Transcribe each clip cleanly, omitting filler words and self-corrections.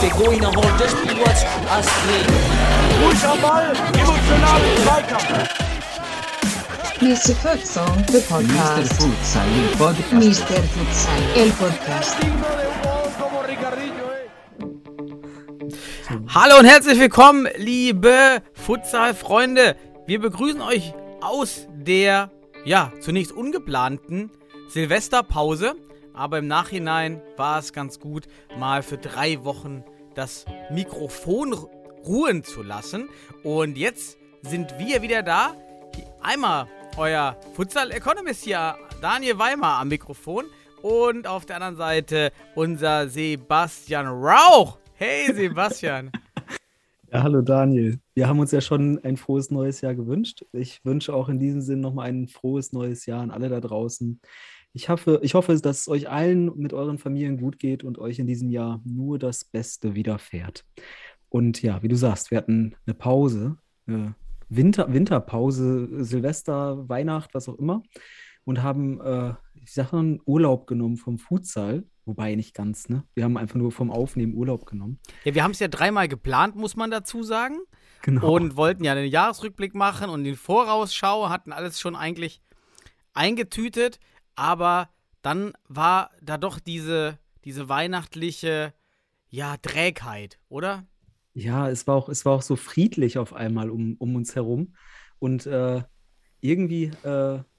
Pegou e na volta, Spielatz, Astrid. Ruhiger Ball, emotionaler Zweikampf. Mr. Futsal, the podcast. Mr. Futsal, el podcast. Mr. Futsal, el podcast. Hallo und herzlich willkommen, liebe Futsal-Freunde. Wir begrüßen euch aus der, ja, zunächst ungeplanten Silvesterpause. Aber im Nachhinein war es ganz gut, mal für 3 Wochen das Mikrofon ruhen zu lassen. Und jetzt sind wir wieder da. Einmal euer Futsal-Economist hier, Daniel Weimar am Mikrofon. Und auf der anderen Seite unser Sebastian Rauch. Hey Sebastian. Ja, hallo Daniel. Wir haben uns ja schon ein frohes neues Jahr gewünscht. Ich wünsche auch in diesem Sinne nochmal ein frohes neues Jahr an alle da draußen. Ich hoffe, dass es euch allen mit euren Familien gut geht und euch in diesem Jahr nur das Beste widerfährt. Und ja, wie du sagst, wir hatten eine Pause, eine Winterpause, Silvester, Weihnacht, was auch immer, und haben, ich sage mal, Urlaub genommen vom Futsal, wobei nicht ganz, ne? Wir haben einfach nur vom Aufnehmen Urlaub genommen. Ja, wir haben es ja 3-mal geplant, muss man dazu sagen. Genau. Und wollten ja den Jahresrückblick machen und den Vorausschau, hatten alles schon eigentlich eingetütet. Aber dann war da doch diese weihnachtliche, ja, Trägheit, oder? Ja, es war auch so friedlich auf einmal um uns herum. Und irgendwie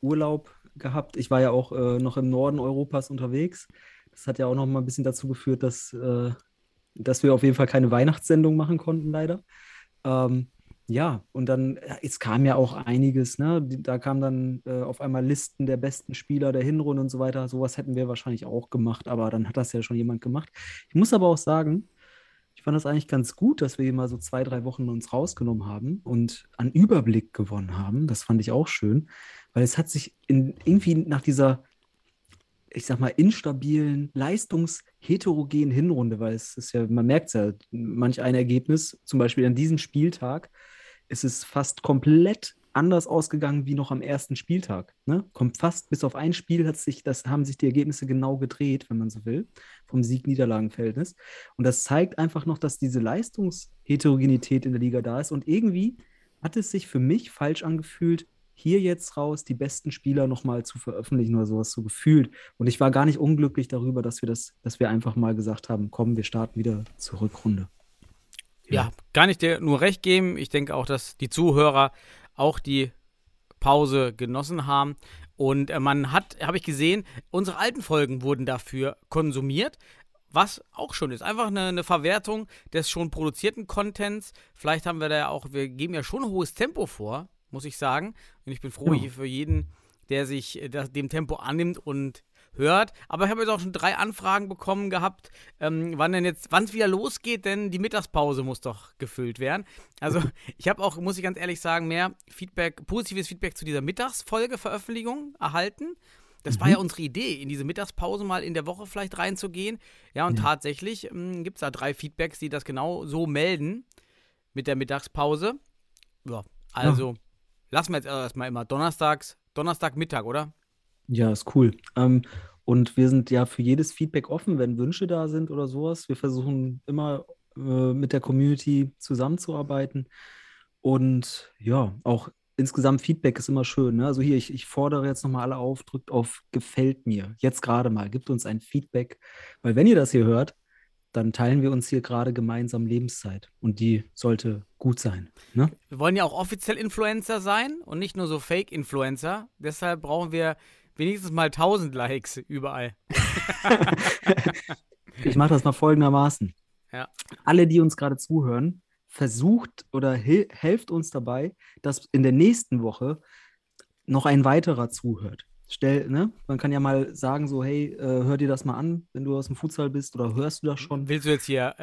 Urlaub gehabt. Ich war ja auch noch im Norden Europas unterwegs. Das hat ja auch noch mal ein bisschen dazu geführt, dass wir auf jeden Fall keine Weihnachtssendung machen konnten, leider. Ja, und dann, es kam ja auch einiges, ne? Da kamen dann auf einmal Listen der besten Spieler der Hinrunde und so weiter. Sowas hätten wir wahrscheinlich auch gemacht, aber dann hat das ja schon jemand gemacht. Ich muss aber auch sagen, ich fand das eigentlich ganz gut, dass wir hier mal so 2-3 Wochen uns rausgenommen haben und an Überblick gewonnen haben. Das fand ich auch schön, weil es hat sich irgendwie nach dieser, ich sag mal, instabilen, leistungsheterogenen Hinrunde, weil es ist ja, man merkt es ja, manch ein Ergebnis, zum Beispiel an diesem Spieltag, es ist fast komplett anders ausgegangen wie noch am ersten Spieltag. Ne? Kommt fast bis auf ein Spiel, haben sich die Ergebnisse genau gedreht, wenn man so will, vom Sieg-Niederlagen-Verhältnis. Und das zeigt einfach noch, dass diese Leistungsheterogenität in der Liga da ist. Und irgendwie hat es sich für mich falsch angefühlt, hier jetzt raus die besten Spieler nochmal zu veröffentlichen oder sowas, so gefühlt. Und ich war gar nicht unglücklich darüber, dass wir einfach mal gesagt haben, komm, wir starten wieder zur Rückrunde. Ja, kann ich dir nur recht geben. Ich denke auch, dass die Zuhörer auch die Pause genossen haben. Und man hat, habe ich gesehen, unsere alten Folgen wurden dafür konsumiert, was auch schon ist. Einfach eine Verwertung des schon produzierten Contents. Vielleicht haben wir da ja auch, wir geben ja schon ein hohes Tempo vor, muss ich sagen. Und ich bin froh hier für jeden, der sich dem Tempo annimmt und hört, aber ich habe jetzt auch schon 3 Anfragen bekommen gehabt, wann es wieder losgeht, denn die Mittagspause muss doch gefüllt werden. Also ich habe auch, muss ich ganz ehrlich sagen, mehr Feedback, positives Feedback zu dieser Mittagsfolge-Veröffentlichung erhalten. Das war ja unsere Idee, in diese Mittagspause mal in der Woche vielleicht reinzugehen. Ja, und tatsächlich gibt es da 3 Feedbacks, die das genau so melden mit der Mittagspause. Ja, also lassen wir jetzt erstmal immer Donnerstagmittag, oder? Ja, ist cool. Und wir sind ja für jedes Feedback offen, wenn Wünsche da sind oder sowas. Wir versuchen immer mit der Community zusammenzuarbeiten. Und ja, auch insgesamt Feedback ist immer schön. Ne? Also hier, ich fordere jetzt nochmal alle auf, drückt auf Gefällt mir. Jetzt gerade mal, gibt uns ein Feedback. Weil wenn ihr das hier hört, dann teilen wir uns hier gerade gemeinsam Lebenszeit. Und die sollte gut sein. Ne? Wir wollen ja auch offiziell Influencer sein und nicht nur so Fake-Influencer. Deshalb brauchen wir wenigstens mal 1000 Likes überall. Ich mache das mal folgendermaßen. Ja. Alle, die uns gerade zuhören, versucht oder helft uns dabei, dass in der nächsten Woche noch ein weiterer zuhört. Man kann ja mal sagen so, hey, hör dir das mal an, wenn du aus dem Futsal bist oder hörst du das schon? Willst du jetzt hier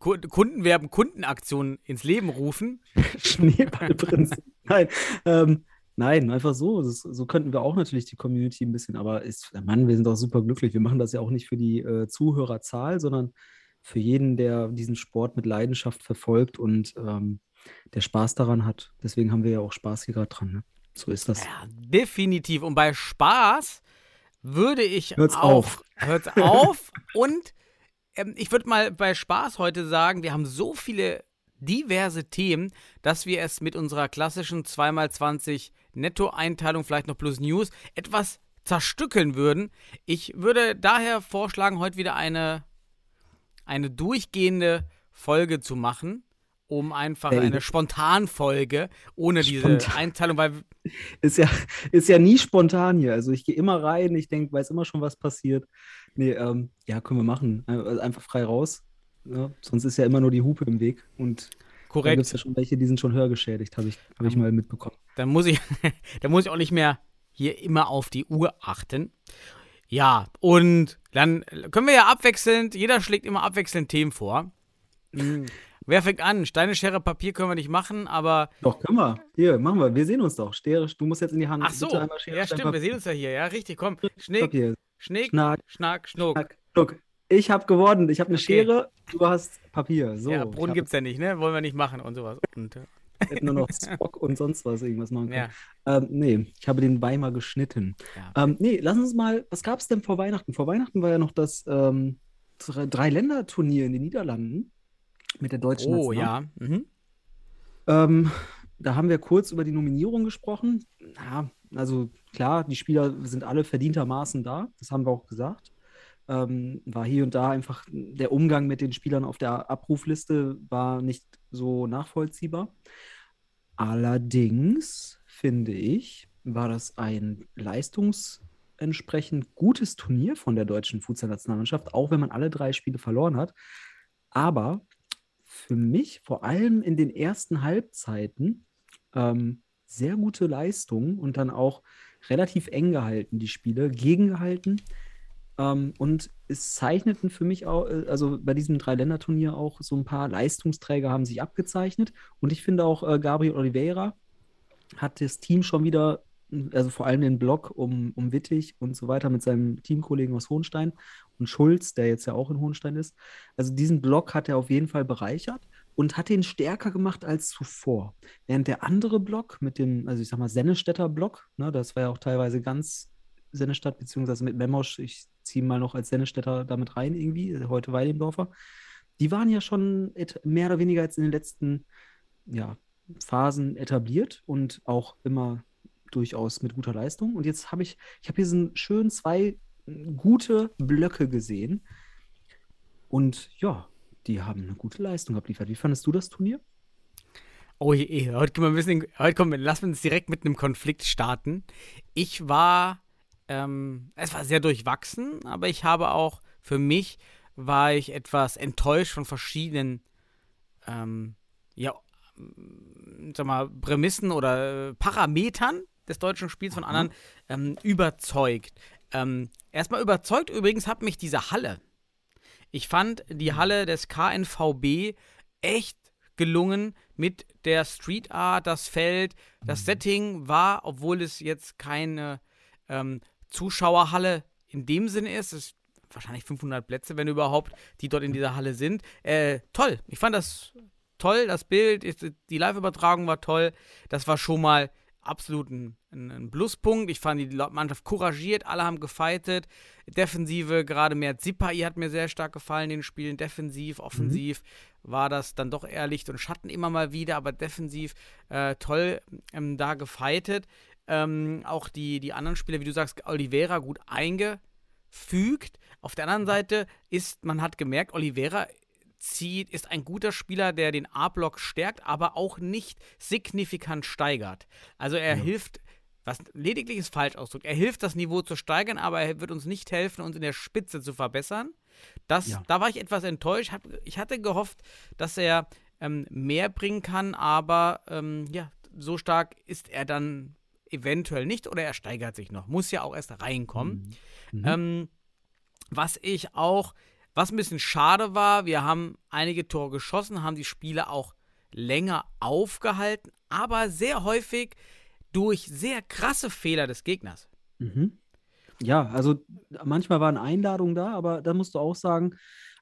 Kundenaktionen ins Leben rufen? Schneeballprinzip. Nein, einfach so. So könnten wir auch natürlich die Community ein bisschen, aber wir sind doch super glücklich. Wir machen das ja auch nicht für die Zuhörerzahl, sondern für jeden, der diesen Sport mit Leidenschaft verfolgt und der Spaß daran hat. Deswegen haben wir ja auch Spaß hier gerade dran. Ne? So ist das. Ja, definitiv. Und bei Spaß würde ich Hört's auf. Und ich würde mal bei Spaß heute sagen, wir haben so viele diverse Themen, dass wir es mit unserer klassischen 2x20 Netto-Einteilung, vielleicht noch plus News, etwas zerstückeln würden. Ich würde daher vorschlagen, heute wieder eine durchgehende Folge zu machen, um einfach eine Spontanfolge ohne diese Einteilung, weil ist ja nie spontan hier. Also ich gehe immer rein, ich denke, weiß immer schon, was passiert. Nee, ja, können wir machen. Einfach frei raus. Ja, sonst ist ja immer nur die Hupe im Weg. Und korrekt. Da gibt es ja schon welche, die sind schon höher geschädigt, habe ich mal mitbekommen. Dann muss ich auch nicht mehr hier immer auf die Uhr achten. Ja, und dann können wir ja abwechselnd, jeder schlägt immer abwechselnd Themen vor. Wer fängt an? Steine, Schere, Papier können wir nicht machen, aber... Doch, können wir. Hier, machen wir. Wir sehen uns doch. Du musst jetzt in die Hand. Ach so, Schere, ja, stimmt, wir sehen uns ja hier. Ja, richtig, komm. Schnick, Schnack, Schnuck. Ich habe gewonnen. Ich habe eine Schere, du hast Papier. So, ja, Brunnen gibt's ja nicht, ne? Wollen wir nicht machen und sowas. Und hätten nur noch Spock und sonst was irgendwas machen können. Ja. Nee, ich habe den Weimar geschnitten. Ja. Nee, lass uns mal, was gab's denn vor Weihnachten? Vor Weihnachten war ja noch das Drei-Länder-Turnier in den Niederlanden mit der deutschen Nationalmannschaft. Ja. Mhm. Da haben wir kurz über die Nominierung gesprochen. Ja, also klar, die Spieler sind alle verdientermaßen da. Das haben wir auch gesagt. War hier und da einfach der Umgang mit den Spielern auf der Abrufliste war nicht so nachvollziehbar. Allerdings, finde ich, war das ein leistungsentsprechend gutes Turnier von der deutschen Futsal-Nationalmannschaft, auch wenn man alle drei Spiele verloren hat. Aber für mich, vor allem in den ersten Halbzeiten, sehr gute Leistung und dann auch relativ eng gehalten, die Spiele, gegengehalten. Und es zeichneten für mich auch, also bei diesem Drei-Länder-Turnier auch so ein paar Leistungsträger haben sich abgezeichnet. Und ich finde auch, Gabriel Oliveira hat das Team schon wieder, also vor allem den Block um Wittig und so weiter mit seinem Teamkollegen aus Hohenstein und Schulz, der jetzt ja auch in Hohenstein ist. Also diesen Block hat er auf jeden Fall bereichert und hat ihn stärker gemacht als zuvor. Während der andere Block mit dem, also ich sag mal, Sennestädter Block, ne, das war ja auch teilweise ganz Sennestadt, beziehungsweise mit Memoš, ich ziehe mal noch als Sennestädter damit rein irgendwie, heute Weilendorfer, die waren ja schon mehr oder weniger jetzt in den letzten Phasen etabliert und auch immer durchaus mit guter Leistung. Und jetzt habe ich hier so schön zwei gute Blöcke gesehen und ja, die haben eine gute Leistung abgeliefert. Wie fandest du das Turnier? Oh je, lassen wir uns direkt mit einem Konflikt starten. Es war sehr durchwachsen, aber ich habe auch, für mich war ich etwas enttäuscht von verschiedenen Prämissen oder Parametern des deutschen Spiels, von anderen überzeugt. Erstmal überzeugt übrigens hat mich diese Halle. Ich fand die Halle des KNVB echt gelungen mit der Street Art, das Feld, das Setting war, obwohl es jetzt keine Zuschauerhalle in dem Sinne ist, es wahrscheinlich 500 Plätze, wenn überhaupt, die dort in dieser Halle sind. Toll, ich fand das toll, das Bild, die Live-Übertragung war toll, das war schon mal absolut ein Pluspunkt. Ich fand die Mannschaft couragiert, alle haben gefightet, Defensive, gerade mehr Zipai hat mir sehr stark gefallen, den Spielen, defensiv, offensiv, war das dann doch eher Licht und Schatten immer mal wieder, aber defensiv toll da gefightet. Auch die anderen Spieler, wie du sagst, Oliveira gut eingefügt. Auf der anderen Seite man hat gemerkt, Oliveira ist ein guter Spieler, der den A-Block stärkt, aber auch nicht signifikant steigert. Also er hilft, was lediglich ist Falschausdruck, er hilft das Niveau zu steigern, aber er wird uns nicht helfen, uns in der Spitze zu verbessern. Da war ich etwas enttäuscht. Ich hatte gehofft, dass er mehr bringen kann, aber so stark ist er dann eventuell nicht oder er steigert sich noch. Muss ja auch erst reinkommen. Was ein bisschen schade war, wir haben einige Tore geschossen, haben die Spieler auch länger aufgehalten, aber sehr häufig durch sehr krasse Fehler des Gegners. Mhm. Ja, also manchmal waren Einladungen da, aber da musst du auch sagen,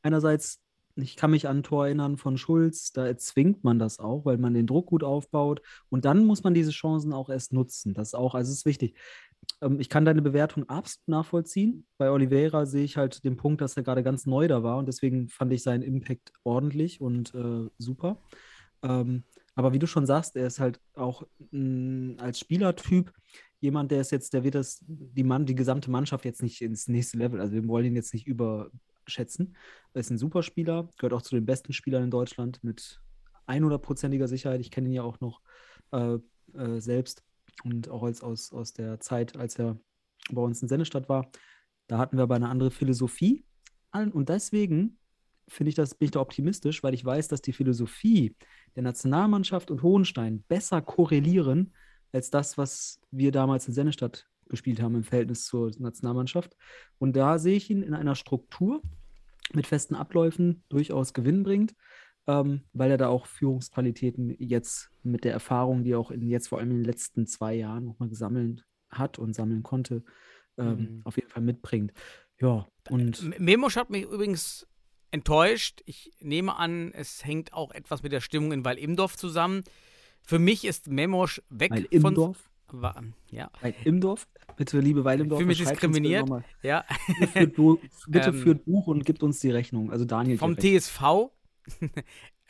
einerseits Ich kann mich an ein Tor erinnern von Schulz, da erzwingt man das auch, weil man den Druck gut aufbaut und dann muss man diese Chancen auch erst nutzen. Das auch, also ist wichtig. Ich kann deine Bewertung absolut nachvollziehen. Bei Oliveira sehe ich halt den Punkt, dass er gerade ganz neu da war und deswegen fand ich seinen Impact ordentlich und super. Aber wie du schon sagst, er ist halt auch als Spielertyp jemand, der wird die gesamte Mannschaft jetzt nicht ins nächste Level, also wir wollen ihn jetzt nicht überschätzen. Er ist ein Superspieler, gehört auch zu den besten Spielern in Deutschland mit 100%iger Sicherheit. Ich kenne ihn ja auch noch selbst und auch aus der Zeit, als er bei uns in Sennestadt war. Da hatten wir aber eine andere Philosophie und deswegen bin ich da optimistisch, weil ich weiß, dass die Philosophie der Nationalmannschaft und Hohenstein besser korrelieren als das, was wir damals in Sennestadt gespielt haben im Verhältnis zur Nationalmannschaft. Und da sehe ich ihn in einer Struktur mit festen Abläufen durchaus gewinnbringend, weil er da auch Führungsqualitäten jetzt mit der Erfahrung, die er auch jetzt vor allem in den letzten 2 Jahren nochmal gesammelt hat und sammeln konnte, auf jeden Fall mitbringt. Ja, und Memoš hat mich übrigens enttäuscht. Ich nehme an, es hängt auch etwas mit der Stimmung in Weil-Imdorf zusammen. Für mich ist Memoš weg von... Ja. Weil-Imdorf? Bitte, liebe Weil-Imdorf. Für mich diskriminiert. Ja. Bitte führt Buch und gibt uns die Rechnung. Also Daniel. Vom TSV.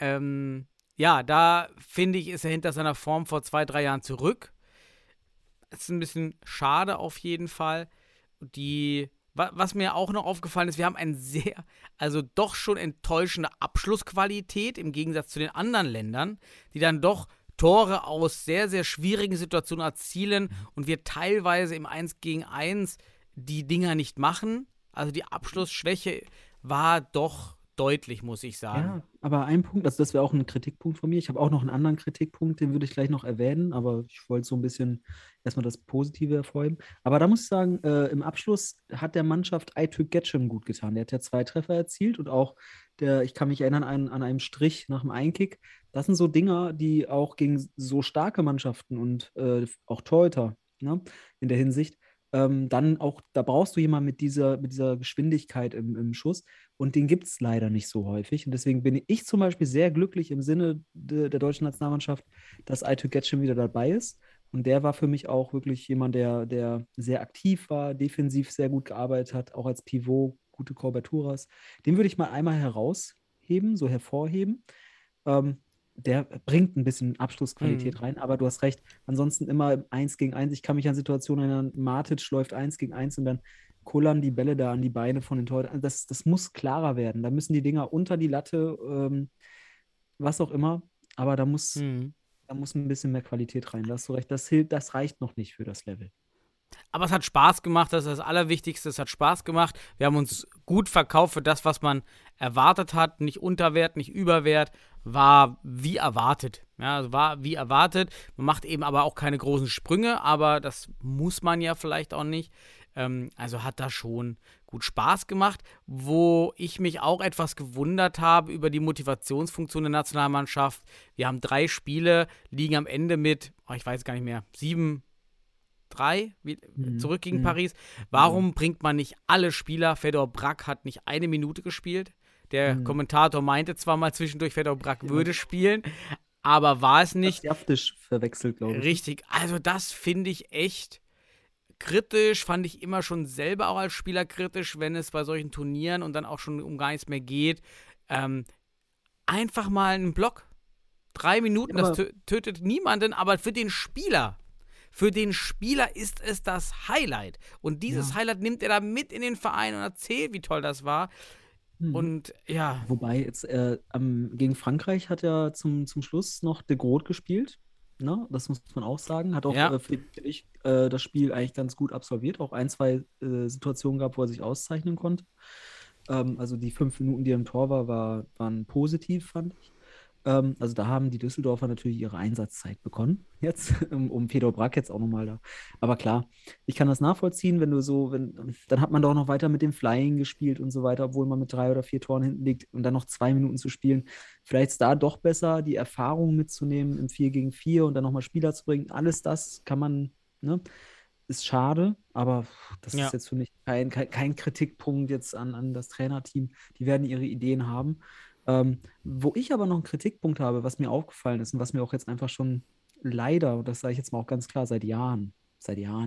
Ja, da finde ich, ist er hinter seiner Form vor 2-3 Jahren zurück. Das ist ein bisschen schade auf jeden Fall. Was mir auch noch aufgefallen ist, wir haben doch schon enttäuschende Abschlussqualität im Gegensatz zu den anderen Ländern, die dann doch Tore aus sehr, sehr schwierigen Situationen erzielen und wir teilweise im 1-gegen-1 die Dinger nicht machen. Also die Abschlussschwäche war doch deutlich, muss ich sagen. Ja, aber ein Punkt, also das wäre auch ein Kritikpunkt von mir. Ich habe auch noch einen anderen Kritikpunkt, den würde ich gleich noch erwähnen, aber ich wollte so ein bisschen erstmal das Positive hervorheben. Aber da muss ich sagen, im Abschluss hat der Mannschaft Itokgetschen gut getan. Der hat ja 2 Treffer erzielt und auch ich kann mich erinnern an einem Strich nach dem Einkick. Das sind so Dinger, die auch gegen so starke Mannschaften und auch Torhüter, ne, in der Hinsicht, dann auch, da brauchst du jemanden mit dieser Geschwindigkeit im Schuss und den gibt es leider nicht so häufig und deswegen bin ich zum Beispiel sehr glücklich im Sinne der deutschen Nationalmannschaft, dass Itokgetschen wieder dabei ist und der war für mich auch wirklich jemand, der sehr aktiv war, defensiv sehr gut gearbeitet hat, auch als Pivot, gute Korbaturas. Den würde ich mal einmal hervorheben. Der bringt ein bisschen Abschlussqualität rein, aber du hast recht, ansonsten immer im 1-gegen-1, ich kann mich an Situationen erinnern, Matic läuft 1-gegen-1 und dann kullern die Bälle da an die Beine von den Torhütern, das muss klarer werden, da müssen die Dinger unter die Latte, was auch immer, aber da muss ein bisschen mehr Qualität rein, da hast du recht, das reicht noch nicht für das Level. Aber es hat Spaß gemacht, das ist das Allerwichtigste, es hat Spaß gemacht. Wir haben uns gut verkauft für das, was man erwartet hat, nicht Unterwert, nicht Überwert, war wie erwartet. Ja, war wie erwartet, man macht eben aber auch keine großen Sprünge, aber das muss man ja vielleicht auch nicht. Also hat da schon gut Spaß gemacht, wo ich mich auch etwas gewundert habe über die Motivationsfunktion der Nationalmannschaft. Wir haben 3 Spiele, liegen am Ende mit, ich weiß gar nicht mehr, 7-3, zurück gegen Paris. Warum bringt man nicht alle Spieler? Fedor Brack hat nicht eine Minute gespielt. Der Kommentator meinte zwar mal zwischendurch, Fedor Brack würde spielen, aber war es nicht. Taktisch verwechselt, glaube ich. Richtig. Also das finde ich echt kritisch, fand ich immer schon selber auch als Spieler kritisch, wenn es bei solchen Turnieren und dann auch schon um gar nichts mehr geht. Einfach mal einen Block. 3 Minuten, ja, das tötet niemanden, aber für den Spieler... Für den Spieler ist es das Highlight. Und dieses Highlight nimmt er da mit in den Verein und erzählt, wie toll das war. Und ja. Wobei jetzt gegen Frankreich hat ja zum Schluss noch De Groot gespielt. Ne? Das muss man auch sagen. Hat auch das Spiel eigentlich ganz gut absolviert. Auch 1-2 Situationen gab, wo er sich auszeichnen konnte. Also die 5 Minuten, die er im Tor waren positiv, fand ich. Also da haben die Düsseldorfer natürlich ihre Einsatzzeit bekommen, jetzt, um Fedor Brack jetzt auch nochmal da. Aber klar, ich kann das nachvollziehen, dann hat man doch noch weiter mit dem Flying gespielt und so weiter, obwohl man mit 3 oder 4 Toren hinten liegt und dann noch 2 Minuten zu spielen. Vielleicht ist da doch besser, die Erfahrung mitzunehmen im 4-gegen-4 und dann nochmal Spieler zu bringen. Alles das kann man, ne? Ist schade, aber das ist jetzt für mich kein Kritikpunkt jetzt an das Trainerteam. Die werden ihre Ideen haben. Wo ich aber noch einen Kritikpunkt habe, was mir aufgefallen ist und was mir auch jetzt einfach schon leider, und das sage ich jetzt mal auch ganz klar, seit Jahren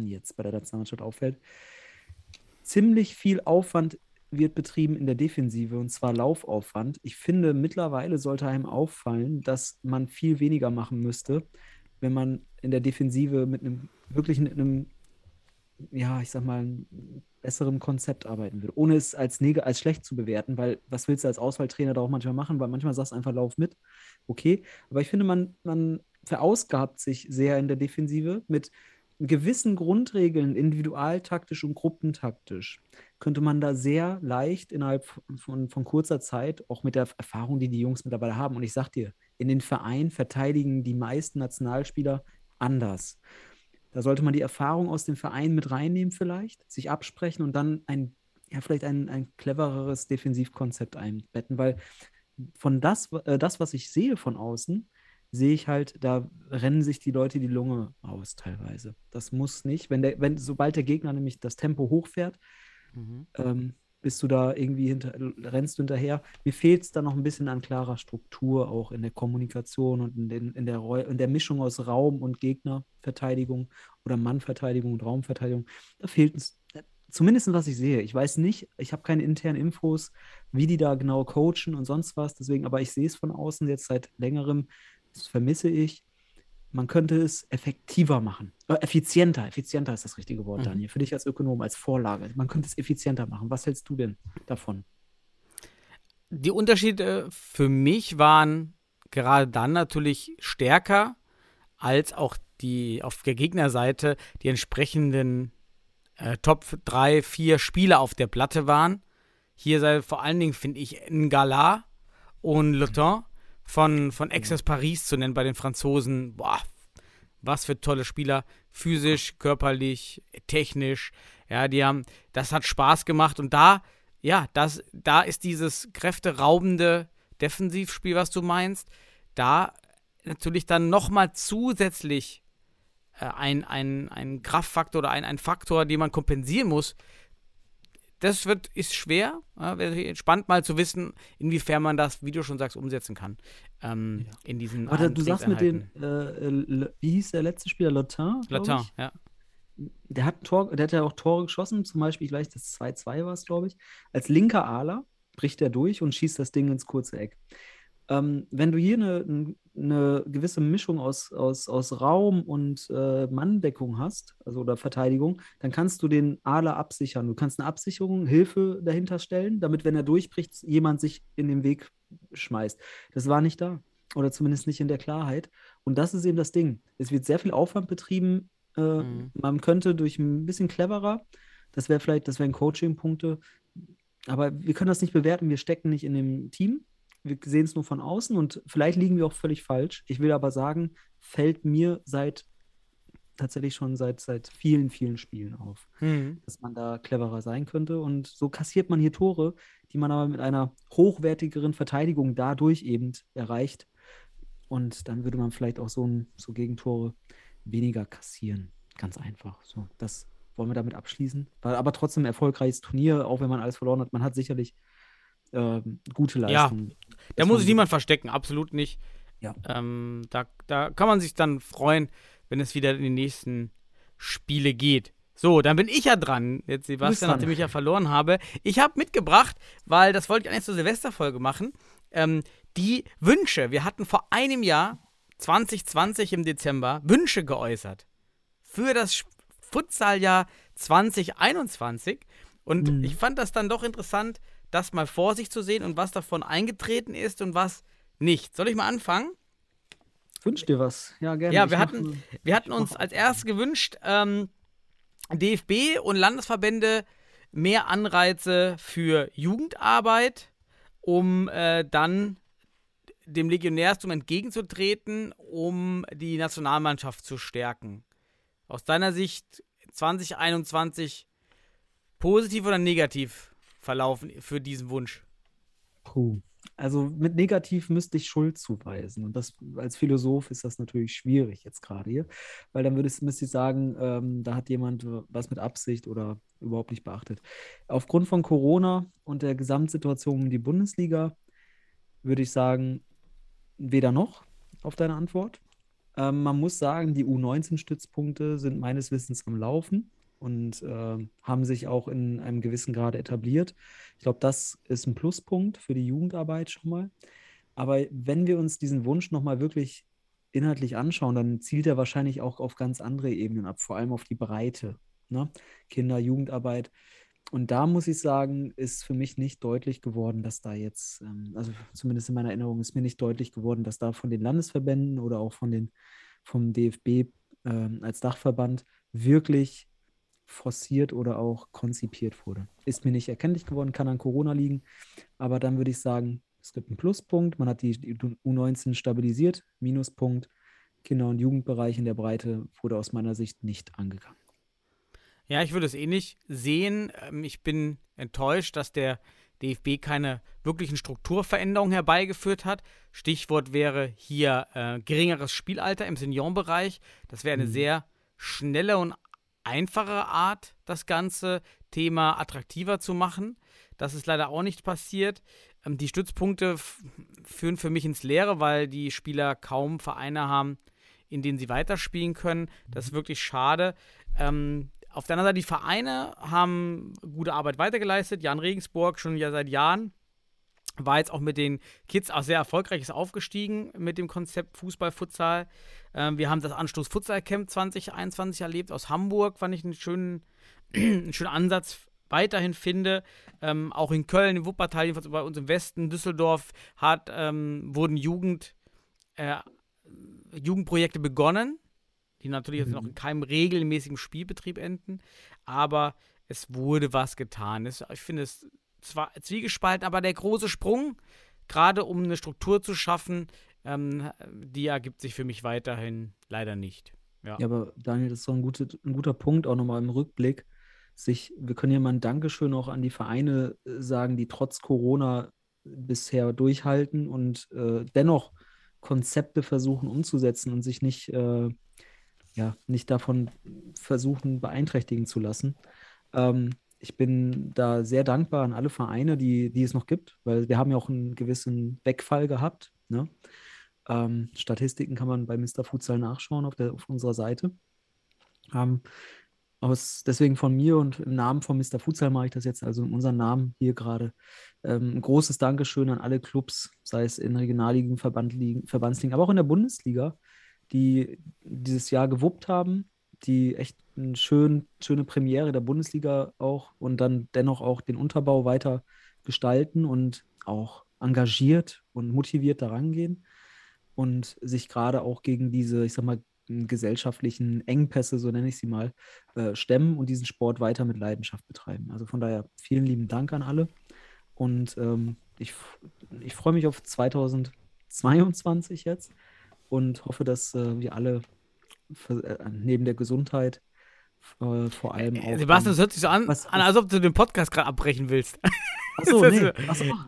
jetzt bei der Nationalmannschaft auffällt, ziemlich viel Aufwand wird betrieben in der Defensive, und zwar Laufaufwand. Ich finde, mittlerweile sollte einem auffallen, dass man viel weniger machen müsste, wenn man in der Defensive mit einem besserem Konzept arbeiten würde, ohne es als schlecht zu bewerten, weil was willst du als Auswahltrainer da auch manchmal machen, weil manchmal sagst du einfach, lauf mit, okay, aber ich finde, man verausgabt sich sehr in der Defensive mit gewissen Grundregeln, individualtaktisch und gruppentaktisch, könnte man da sehr leicht innerhalb von kurzer Zeit, auch mit der Erfahrung, die die Jungs mittlerweile haben, und ich sag dir, in den Vereinen verteidigen die meisten Nationalspieler anders. Da sollte man die Erfahrung aus dem Verein mit reinnehmen vielleicht, sich absprechen und dann vielleicht ein clevereres Defensivkonzept einbetten, weil das, was ich sehe von außen, sehe ich halt, da rennen sich die Leute die Lunge aus teilweise. Das muss nicht, sobald der Gegner nämlich das Tempo hochfährt, bist du da irgendwie rennst du hinterher. Mir fehlt es da noch ein bisschen an klarer Struktur, auch in der Kommunikation und in der Mischung aus Raum- und Gegnerverteidigung oder Mannverteidigung und Raumverteidigung. Da fehlt es, zumindest was ich sehe. Ich weiß nicht, ich habe keine internen Infos, wie die da genau coachen und sonst was. Deswegen, aber ich sehe es von außen jetzt seit längerem, das vermisse ich. Man könnte es effektiver machen. Effizienter ist das richtige Wort, Daniel. Für dich als Ökonom, als Vorlage. Man könnte es effizienter machen. Was hältst du denn davon? Die Unterschiede für mich waren gerade dann natürlich stärker, als auch die auf der Gegnerseite die entsprechenden Top 3, 4 Spieler auf der Platte waren. Hier sei vor allen Dingen, finde ich, N'Gala und Lotin von Aix Paris zu nennen bei den Franzosen. Boah, was für tolle Spieler. Physisch, körperlich, technisch. Ja, das hat Spaß gemacht. Und da ist dieses kräfteraubende Defensivspiel, was du meinst, da natürlich dann nochmal zusätzlich ein Kraftfaktor oder ein Faktor, den man kompensieren muss. Das ist schwer. Ja, wäre spannend mal zu wissen, inwiefern man das, wie du schon sagst, umsetzen kann. In diesen Warte, du sagst mit den, wie hieß der letzte Spieler? Lotin, ja. Der hat ja auch Tore geschossen, zum Beispiel gleich das 2-2 war es, glaube ich. Als linker Ala bricht er durch und schießt das Ding ins kurze Eck. Wenn du hier eine gewisse Mischung aus Raum und Manndeckung hast, also oder Verteidigung, dann kannst du den Ala absichern. Du kannst eine Absicherung, Hilfe dahinter stellen, damit, wenn er durchbricht, jemand sich in den Weg schmeißt. Das war nicht da oder zumindest nicht in der Klarheit. Und das ist eben das Ding. Es wird sehr viel Aufwand betrieben. Man könnte durch ein bisschen cleverer, das wären Coaching-Punkte, aber wir können das nicht bewerten. Wir stecken nicht in dem Team. Wir sehen es nur von außen und vielleicht liegen wir auch völlig falsch. Ich will aber sagen, fällt mir tatsächlich schon seit vielen, vielen Spielen auf, dass man da cleverer sein könnte. Und so kassiert man hier Tore, die man aber mit einer hochwertigeren Verteidigung dadurch eben erreicht. Und dann würde man vielleicht auch so Gegentore weniger kassieren. Ganz einfach. So, das wollen wir damit abschließen. War aber trotzdem ein erfolgreiches Turnier, auch wenn man alles verloren hat. Man hat sicherlich gute Leistung. Ja, da muss sich niemand verstecken, absolut nicht. Ja. Da kann man sich dann freuen, wenn es wieder in die nächsten Spiele geht. So, dann bin ich ja dran, jetzt Sebastian, nachdem ich ja verloren habe. Ich habe mitgebracht, weil das wollte ich eigentlich zur Silvesterfolge machen, die Wünsche. Wir hatten vor einem Jahr, 2020 im Dezember, Wünsche geäußert für das Futsaljahr 2021. Und ich fand das dann doch interessant, das mal vor sich zu sehen und was davon eingetreten ist und was nicht. Soll ich mal anfangen? Wünsch dir was. Ja, gerne. Ja, wir hatten uns als erstes gewünscht, DFB und Landesverbände mehr Anreize für Jugendarbeit, um dann dem Legionärstum entgegenzutreten, um die Nationalmannschaft zu stärken. Aus deiner Sicht 2021 positiv oder negativ verlaufen für diesen Wunsch? Puh. Also mit negativ müsste ich Schulz zuweisen. Und das als Philosoph ist das natürlich schwierig jetzt gerade hier, weil dann müsste ich sagen, da hat jemand was mit Absicht oder überhaupt nicht beachtet. Aufgrund von Corona und der Gesamtsituation um die Bundesliga würde ich sagen, weder noch auf deine Antwort. Man muss sagen, die U19-Stützpunkte sind meines Wissens am Laufen und haben sich auch in einem gewissen Grad etabliert. Ich glaube, das ist ein Pluspunkt für die Jugendarbeit schon mal. Aber wenn wir uns diesen Wunsch nochmal wirklich inhaltlich anschauen, dann zielt er wahrscheinlich auch auf ganz andere Ebenen ab, vor allem auf die Breite, ne? Kinder-, Jugendarbeit. Und da muss ich sagen, ist für mich nicht deutlich geworden, dass da jetzt, also zumindest in meiner Erinnerung, ist mir nicht deutlich geworden, dass da von den Landesverbänden oder auch vom DFB als Dachverband wirklich forciert oder auch konzipiert wurde. Ist mir nicht erkenntlich geworden, kann an Corona liegen, aber dann würde ich sagen, es gibt einen Pluspunkt, man hat die U19 stabilisiert, Minuspunkt, Kinder- und Jugendbereich in der Breite wurde aus meiner Sicht nicht angegangen. Ja, ich würde es ähnlich sehen. Ich bin enttäuscht, dass der DFB keine wirklichen Strukturveränderungen herbeigeführt hat. Stichwort wäre hier geringeres Spielalter im Seniorenbereich. Das wäre eine sehr schnelle und einfache Art, das ganze Thema attraktiver zu machen. Das ist leider auch nicht passiert. Die Stützpunkte führen für mich ins Leere, weil die Spieler kaum Vereine haben, in denen sie weiterspielen können. Das ist wirklich schade. Auf der anderen Seite, die Vereine haben gute Arbeit weitergeleistet. Jan Regensburg schon ja seit Jahren war jetzt auch mit den Kids auch sehr erfolgreich, ist aufgestiegen mit dem Konzept Fußball-Futsal. Wir haben das Anstoß-Futsal-Camp 2021 erlebt aus Hamburg, fand ich einen schönen Ansatz weiterhin finde. Auch in Köln, in Wuppertal, jedenfalls bei uns im Westen, Düsseldorf wurden Jugendprojekte begonnen, die natürlich noch in keinem regelmäßigen Spielbetrieb enden, aber es wurde was getan. Ich finde es zwar zwiegespalten, aber der große Sprung, gerade um eine Struktur zu schaffen, die ergibt sich für mich weiterhin leider nicht. Ja, aber Daniel, das ist so ein guter Punkt, auch nochmal im Rückblick. Wir können ja mal ein Dankeschön auch an die Vereine sagen, die trotz Corona bisher durchhalten und dennoch Konzepte versuchen umzusetzen und sich nicht davon versuchen beeinträchtigen zu lassen. Ich bin da sehr dankbar an alle Vereine, die es noch gibt, weil wir haben ja auch einen gewissen Wegfall gehabt, ne? Statistiken kann man bei Mr. Futsal nachschauen auf unserer Seite. Deswegen von mir und im Namen von Mr. Futsal mache ich das jetzt, also in unserem Namen hier gerade. Ein großes Dankeschön an alle Clubs, sei es in Regionalligen, Verbandsligen, aber auch in der Bundesliga, die dieses Jahr gewuppt haben, die echt eine schöne Premiere der Bundesliga auch und dann dennoch auch den Unterbau weiter gestalten und auch engagiert und motiviert da rangehen und sich gerade auch gegen diese, ich sag mal, gesellschaftlichen Engpässe, so nenne ich sie mal, stemmen und diesen Sport weiter mit Leidenschaft betreiben. Also von daher vielen lieben Dank an alle und ich freue mich auf 2022 jetzt und hoffe, dass wir alle neben der Gesundheit vor allem auch... Sebastian, das hört sich so an, als ob du den Podcast gerade abbrechen willst. Achso, nee.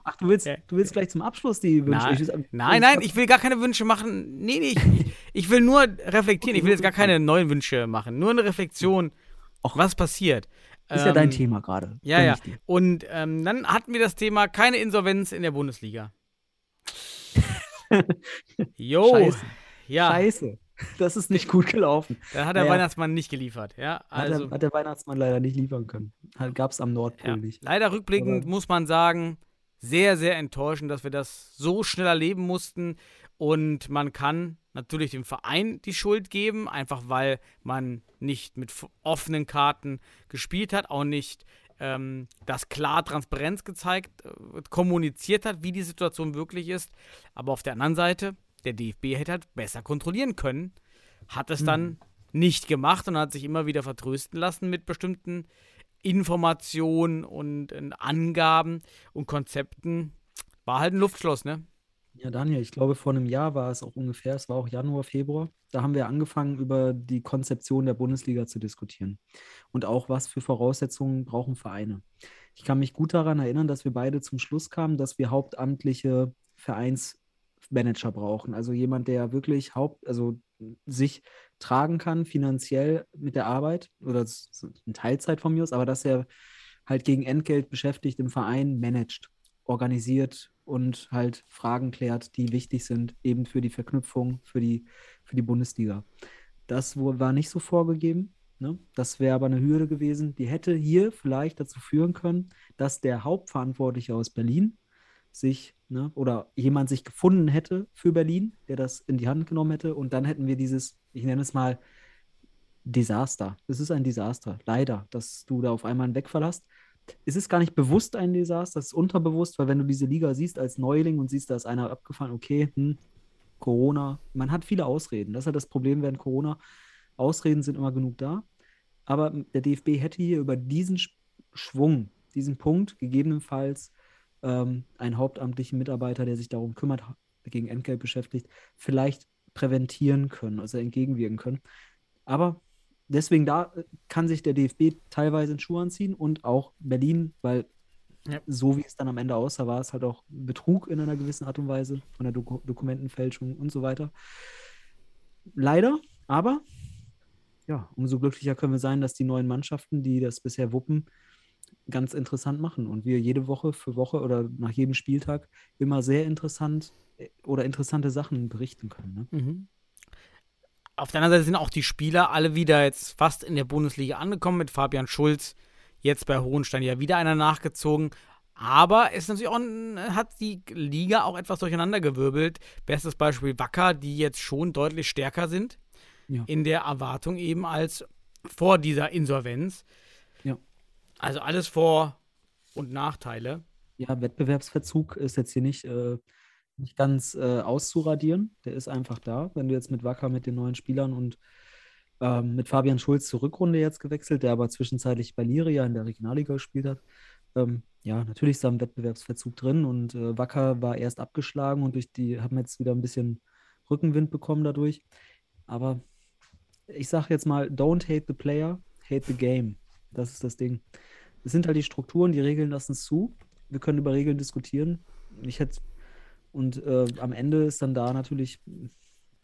Ach, du willst gleich zum Abschluss die Wünsche? Nein, ich will gar keine Wünsche machen. Ich will nur reflektieren. Ich will jetzt gar keine neuen Wünsche machen. Nur eine Reflexion, was passiert. Ist ja dein Thema gerade. Ja. Und dann hatten wir das Thema keine Insolvenz in der Bundesliga. Jo. Scheiße. Das ist nicht gut gelaufen. Da hat der Weihnachtsmann nicht geliefert. Ja, also hat der Weihnachtsmann leider nicht liefern können. Gab es am Nordpol nicht. Leider rückblickend muss man sagen, sehr, sehr enttäuschend, dass wir das so schnell erleben mussten. Und man kann natürlich dem Verein die Schuld geben, einfach weil man nicht mit offenen Karten gespielt hat, auch nicht das klar Transparenz gezeigt, kommuniziert hat, wie die Situation wirklich ist. Aber auf der anderen Seite, der DFB hätte halt besser kontrollieren können, hat es dann nicht gemacht und hat sich immer wieder vertrösten lassen mit bestimmten Informationen und Angaben und Konzepten. War halt ein Luftschloss, ne? Ja, Daniel, ich glaube, vor einem Jahr war es auch ungefähr, es war auch Januar, Februar, da haben wir angefangen, über die Konzeption der Bundesliga zu diskutieren und auch, was für Voraussetzungen brauchen Vereine. Ich kann mich gut daran erinnern, dass wir beide zum Schluss kamen, dass wir hauptamtliche Vereinsmanager brauchen, also jemand, der wirklich sich tragen kann finanziell mit der Arbeit oder in Teilzeit von mir aus, aber dass er halt gegen Entgelt beschäftigt im Verein managt, organisiert, und halt Fragen klärt, die wichtig sind, eben für die Verknüpfung, für die Bundesliga. Das war nicht so vorgegeben, ne? Das wäre aber eine Hürde gewesen, die hätte hier vielleicht dazu führen können, dass der Hauptverantwortliche aus Berlin sich, ne, oder jemand sich gefunden hätte für Berlin, der das in die Hand genommen hätte, und dann hätten wir dieses, ich nenne es mal, Desaster. Es ist ein Desaster, leider, dass du da auf einmal einen Wegfall hast. Es ist gar nicht bewusst ein Desaster, es ist unterbewusst, weil wenn du diese Liga siehst als Neuling und siehst, da ist einer abgefahren, okay, Corona, man hat viele Ausreden, das ist halt das Problem während Corona, Ausreden sind immer genug da, aber der DFB hätte hier über diesen Schwung, diesen Punkt, gegebenenfalls einen hauptamtlichen Mitarbeiter, der sich darum kümmert, gegen Entgelt beschäftigt, vielleicht präventieren können, also entgegenwirken können, aber deswegen, da kann sich der DFB teilweise in Schuhe anziehen und auch Berlin, weil ja, so wie es dann am Ende aussah, war es halt auch Betrug in einer gewissen Art und Weise von der Dokumentenfälschung und so weiter. Leider, aber ja, umso glücklicher können wir sein, dass die neuen Mannschaften, die das bisher wuppen, ganz interessant machen und wir jede Woche für Woche oder nach jedem Spieltag immer sehr interessant oder interessante Sachen berichten können. Ne? Mhm. Auf der anderen Seite sind auch die Spieler alle wieder jetzt fast in der Bundesliga angekommen, mit Fabian Schulz, jetzt bei Hohenstein ja wieder einer nachgezogen. Aber es ist natürlich auch hat die Liga auch etwas durcheinandergewirbelt. Bestes Beispiel Wacker, die jetzt schon deutlich stärker sind, ja, in der Erwartung eben als vor dieser Insolvenz. Ja. Also alles Vor- und Nachteile. Ja, Wettbewerbsverzug ist jetzt hier nicht ganz auszuradieren. Der ist einfach da. Wenn du jetzt mit Wacker, mit den neuen Spielern und mit Fabian Schulz zur Rückrunde jetzt gewechselt, der aber zwischenzeitlich bei Liria in der Regionalliga gespielt hat, ja, natürlich ist da ein Wettbewerbsverzug drin und Wacker war erst abgeschlagen und haben jetzt wieder ein bisschen Rückenwind bekommen dadurch. Aber ich sage jetzt mal, don't hate the player, hate the game. Das ist das Ding. Es sind halt die Strukturen, die Regeln lassen es zu. Wir können über Regeln diskutieren. Und am Ende ist dann da natürlich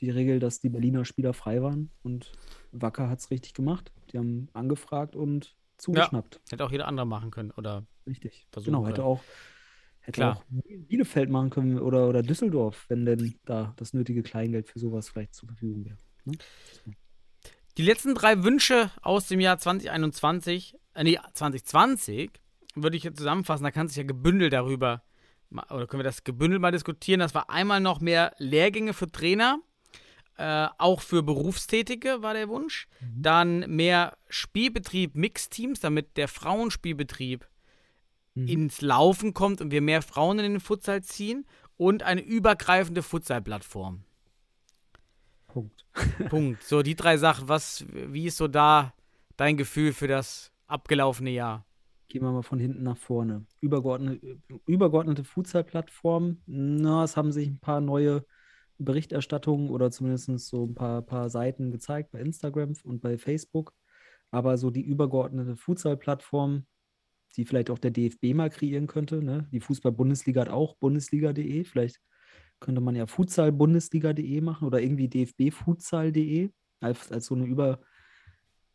die Regel, dass die Berliner Spieler frei waren. Und Wacker hat es richtig gemacht. Die haben angefragt und zugeschnappt. Ja, hätte auch jeder andere machen können oder richtig versuchen. Genau, hätte auch Bielefeld machen können oder Düsseldorf, wenn denn da das nötige Kleingeld für sowas vielleicht zur Verfügung wäre. Ne? So. Die letzten drei Wünsche aus dem Jahr 2020 würde ich zusammenfassen. Da kannst du ja gebündelt darüber oder können wir das gebündelt mal diskutieren? Das war einmal noch mehr Lehrgänge für Trainer, auch für Berufstätige war der Wunsch. Mhm. Dann mehr Spielbetrieb, Mixteams, damit der Frauenspielbetrieb ins Laufen kommt und wir mehr Frauen in den Futsal ziehen und eine übergreifende Futsal-Plattform. Punkt. So, die drei Sachen. Wie ist so da dein Gefühl für das abgelaufene Jahr? Gehen wir mal von hinten nach vorne. Übergeordnete Futsal-Plattform, na, es haben sich ein paar neue Berichterstattungen oder zumindest so ein paar Seiten gezeigt bei Instagram und bei Facebook. Aber so die übergeordnete Futsal-Plattform, die vielleicht auch der DFB mal kreieren könnte, ne? Die Fußball-Bundesliga hat auch bundesliga.de, vielleicht könnte man ja futsal-bundesliga.de machen oder irgendwie dfb-futsal.de als so eine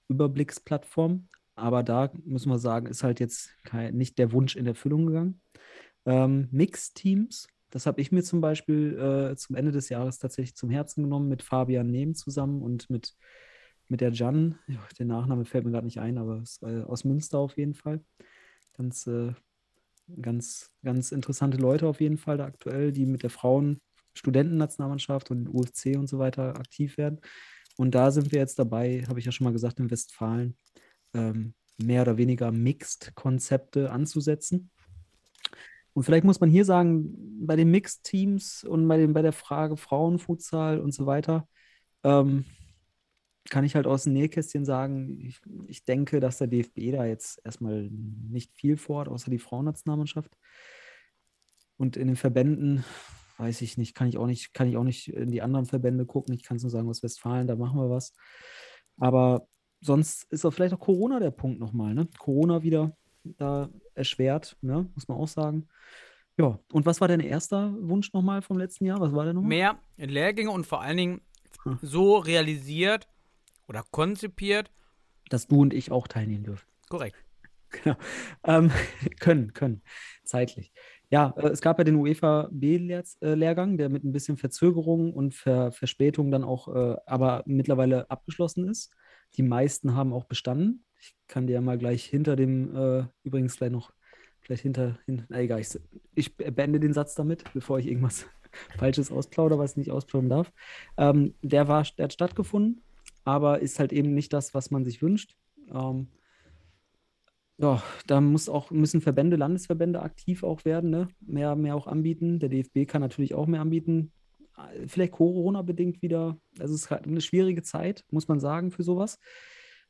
Überblicksplattform. Aber da, müssen wir sagen, ist halt jetzt nicht der Wunsch in Erfüllung gegangen. Mixteams, das habe ich mir zum Beispiel zum Ende des Jahres tatsächlich zum Herzen genommen, mit Fabian Nehm zusammen und mit der Jan, der Nachname fällt mir gerade nicht ein, aber aus Münster auf jeden Fall. Ganz interessante Leute auf jeden Fall da aktuell, die mit der Frauen-Studenten-Nationalmannschaft und den UFC und so weiter aktiv werden. Und da sind wir jetzt dabei, habe ich ja schon mal gesagt, in Westfalen, mehr oder weniger Mixed-Konzepte anzusetzen. Und vielleicht muss man hier sagen, bei den Mixed-Teams und bei der Frage Frauenfutsal und so weiter, kann ich halt aus dem Nähkästchen sagen, ich denke, dass der DFB da jetzt erstmal nicht viel vorhat, außer die Frauennationalmannschaft. Und in den Verbänden, weiß ich nicht, kann ich auch nicht in die anderen Verbände gucken. Ich kann es nur sagen, aus Westfalen, da machen wir was. Aber sonst ist auch vielleicht auch Corona der Punkt nochmal, ne? Corona wieder da erschwert, ne? Muss man auch sagen. Ja, und was war dein erster Wunsch nochmal vom letzten Jahr? Was war der nochmal? Mehr Lehrgänge und vor allen Dingen so realisiert oder konzipiert, dass du und ich auch teilnehmen dürfen. Korrekt. Genau. Können, zeitlich. Ja, es gab ja den UEFA B-Lehrgang, der mit ein bisschen Verzögerung und Verspätung dann auch aber mittlerweile abgeschlossen ist. Die meisten haben auch bestanden. Ich kann dir ja mal gleich hinter dem, übrigens gleich noch, gleich hinter egal, ich beende den Satz damit, bevor ich irgendwas Falsches ausplaudere, was ich nicht ausplaudern darf. Der hat stattgefunden, aber ist halt eben nicht das, was man sich wünscht. Ja, da müssen Verbände, Landesverbände aktiv auch werden, ne? Mehr auch anbieten. Der DFB kann natürlich auch mehr anbieten. Vielleicht Corona-bedingt wieder. Also es ist halt eine schwierige Zeit, muss man sagen, für sowas.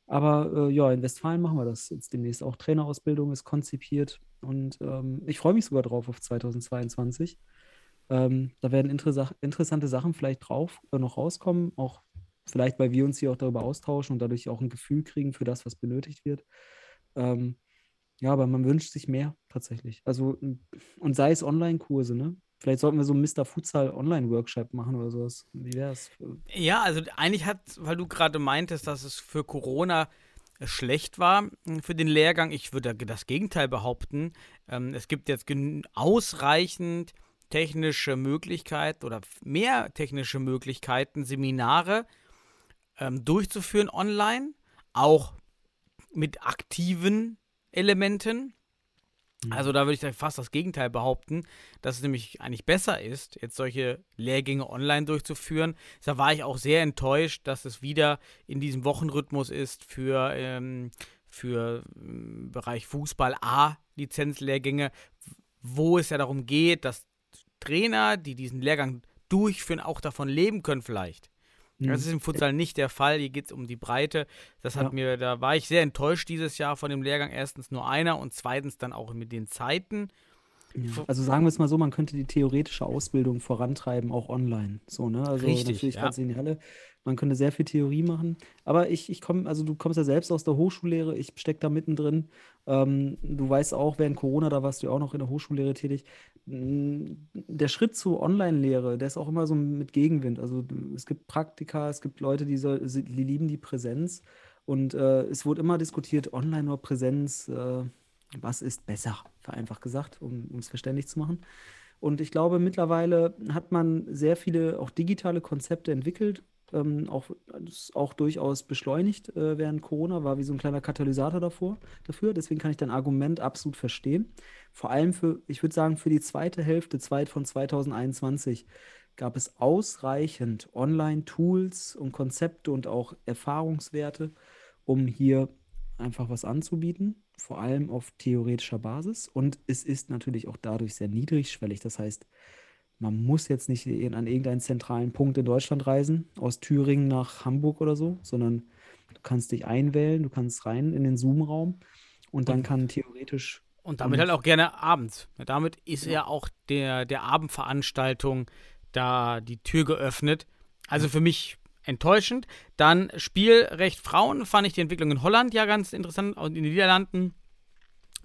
Aber ja, in Westfalen machen wir das jetzt demnächst. Auch Trainerausbildung ist konzipiert. Und ich freue mich sogar drauf auf 2022. Da werden interessante Sachen vielleicht drauf noch rauskommen. Auch vielleicht, weil wir uns hier auch darüber austauschen und dadurch auch ein Gefühl kriegen für das, was benötigt wird. Ja, aber man wünscht sich mehr tatsächlich. Also, und sei es Online-Kurse, ne? Vielleicht sollten wir so einen Mr. Futsal Online-Workshop machen oder sowas. Wie wär's? Ja, also eigentlich weil du gerade meintest, dass es für Corona schlecht war für den Lehrgang. Ich würde das Gegenteil behaupten. Es gibt jetzt ausreichend technische Möglichkeiten oder mehr technische Möglichkeiten, Seminare durchzuführen online, auch mit aktiven Elementen. Also da würde ich fast das Gegenteil behaupten, dass es nämlich eigentlich besser ist, jetzt solche Lehrgänge online durchzuführen. Da war ich auch sehr enttäuscht, dass es wieder in diesem Wochenrhythmus ist für Bereich Fußball A-Lizenzlehrgänge, wo es ja darum geht, dass Trainer, die diesen Lehrgang durchführen, auch davon leben können vielleicht. Das ist im Futsal nicht der Fall, hier geht es um die Breite. Da war ich sehr enttäuscht dieses Jahr von dem Lehrgang. Erstens nur einer und zweitens dann auch mit den Zeiten. Ja. Also sagen wir es mal so, man könnte die theoretische Ausbildung vorantreiben, auch online. So, ne? Also richtig, natürlich faszinierend. Man könnte sehr viel Theorie machen. Aber du kommst ja selbst aus der Hochschullehre, ich stecke da mittendrin. Du weißt auch, während Corona, da warst du ja auch noch in der Hochschullehre tätig. Der Schritt zur Online-Lehre, der ist auch immer so mit Gegenwind. Also es gibt Praktika, es gibt Leute, die lieben die Präsenz. Und es wurde immer diskutiert, online oder Präsenz, was ist besser, vereinfacht gesagt, um es verständlich zu machen. Und ich glaube, mittlerweile hat man sehr viele auch digitale Konzepte entwickelt, auch durchaus beschleunigt während Corona, war wie so ein kleiner Katalysator dafür. Deswegen kann ich dein Argument absolut verstehen. Vor allem für die zweite Hälfte von 2021 gab es ausreichend Online-Tools und Konzepte und auch Erfahrungswerte, um hier einfach was anzubieten, vor allem auf theoretischer Basis. Und es ist natürlich auch dadurch sehr niedrigschwellig. Das heißt, man muss jetzt nicht an irgendeinen zentralen Punkt in Deutschland reisen, aus Thüringen nach Hamburg oder so, sondern du kannst dich einwählen, du kannst rein in den Zoom-Raum und dann kann theoretisch... Und damit halt auch gerne abends. Damit ist ja auch der Abendveranstaltung da die Tür geöffnet. Also für mich enttäuschend. Dann Spielrecht Frauen fand ich die Entwicklung in Holland ja ganz interessant und in den Niederlanden.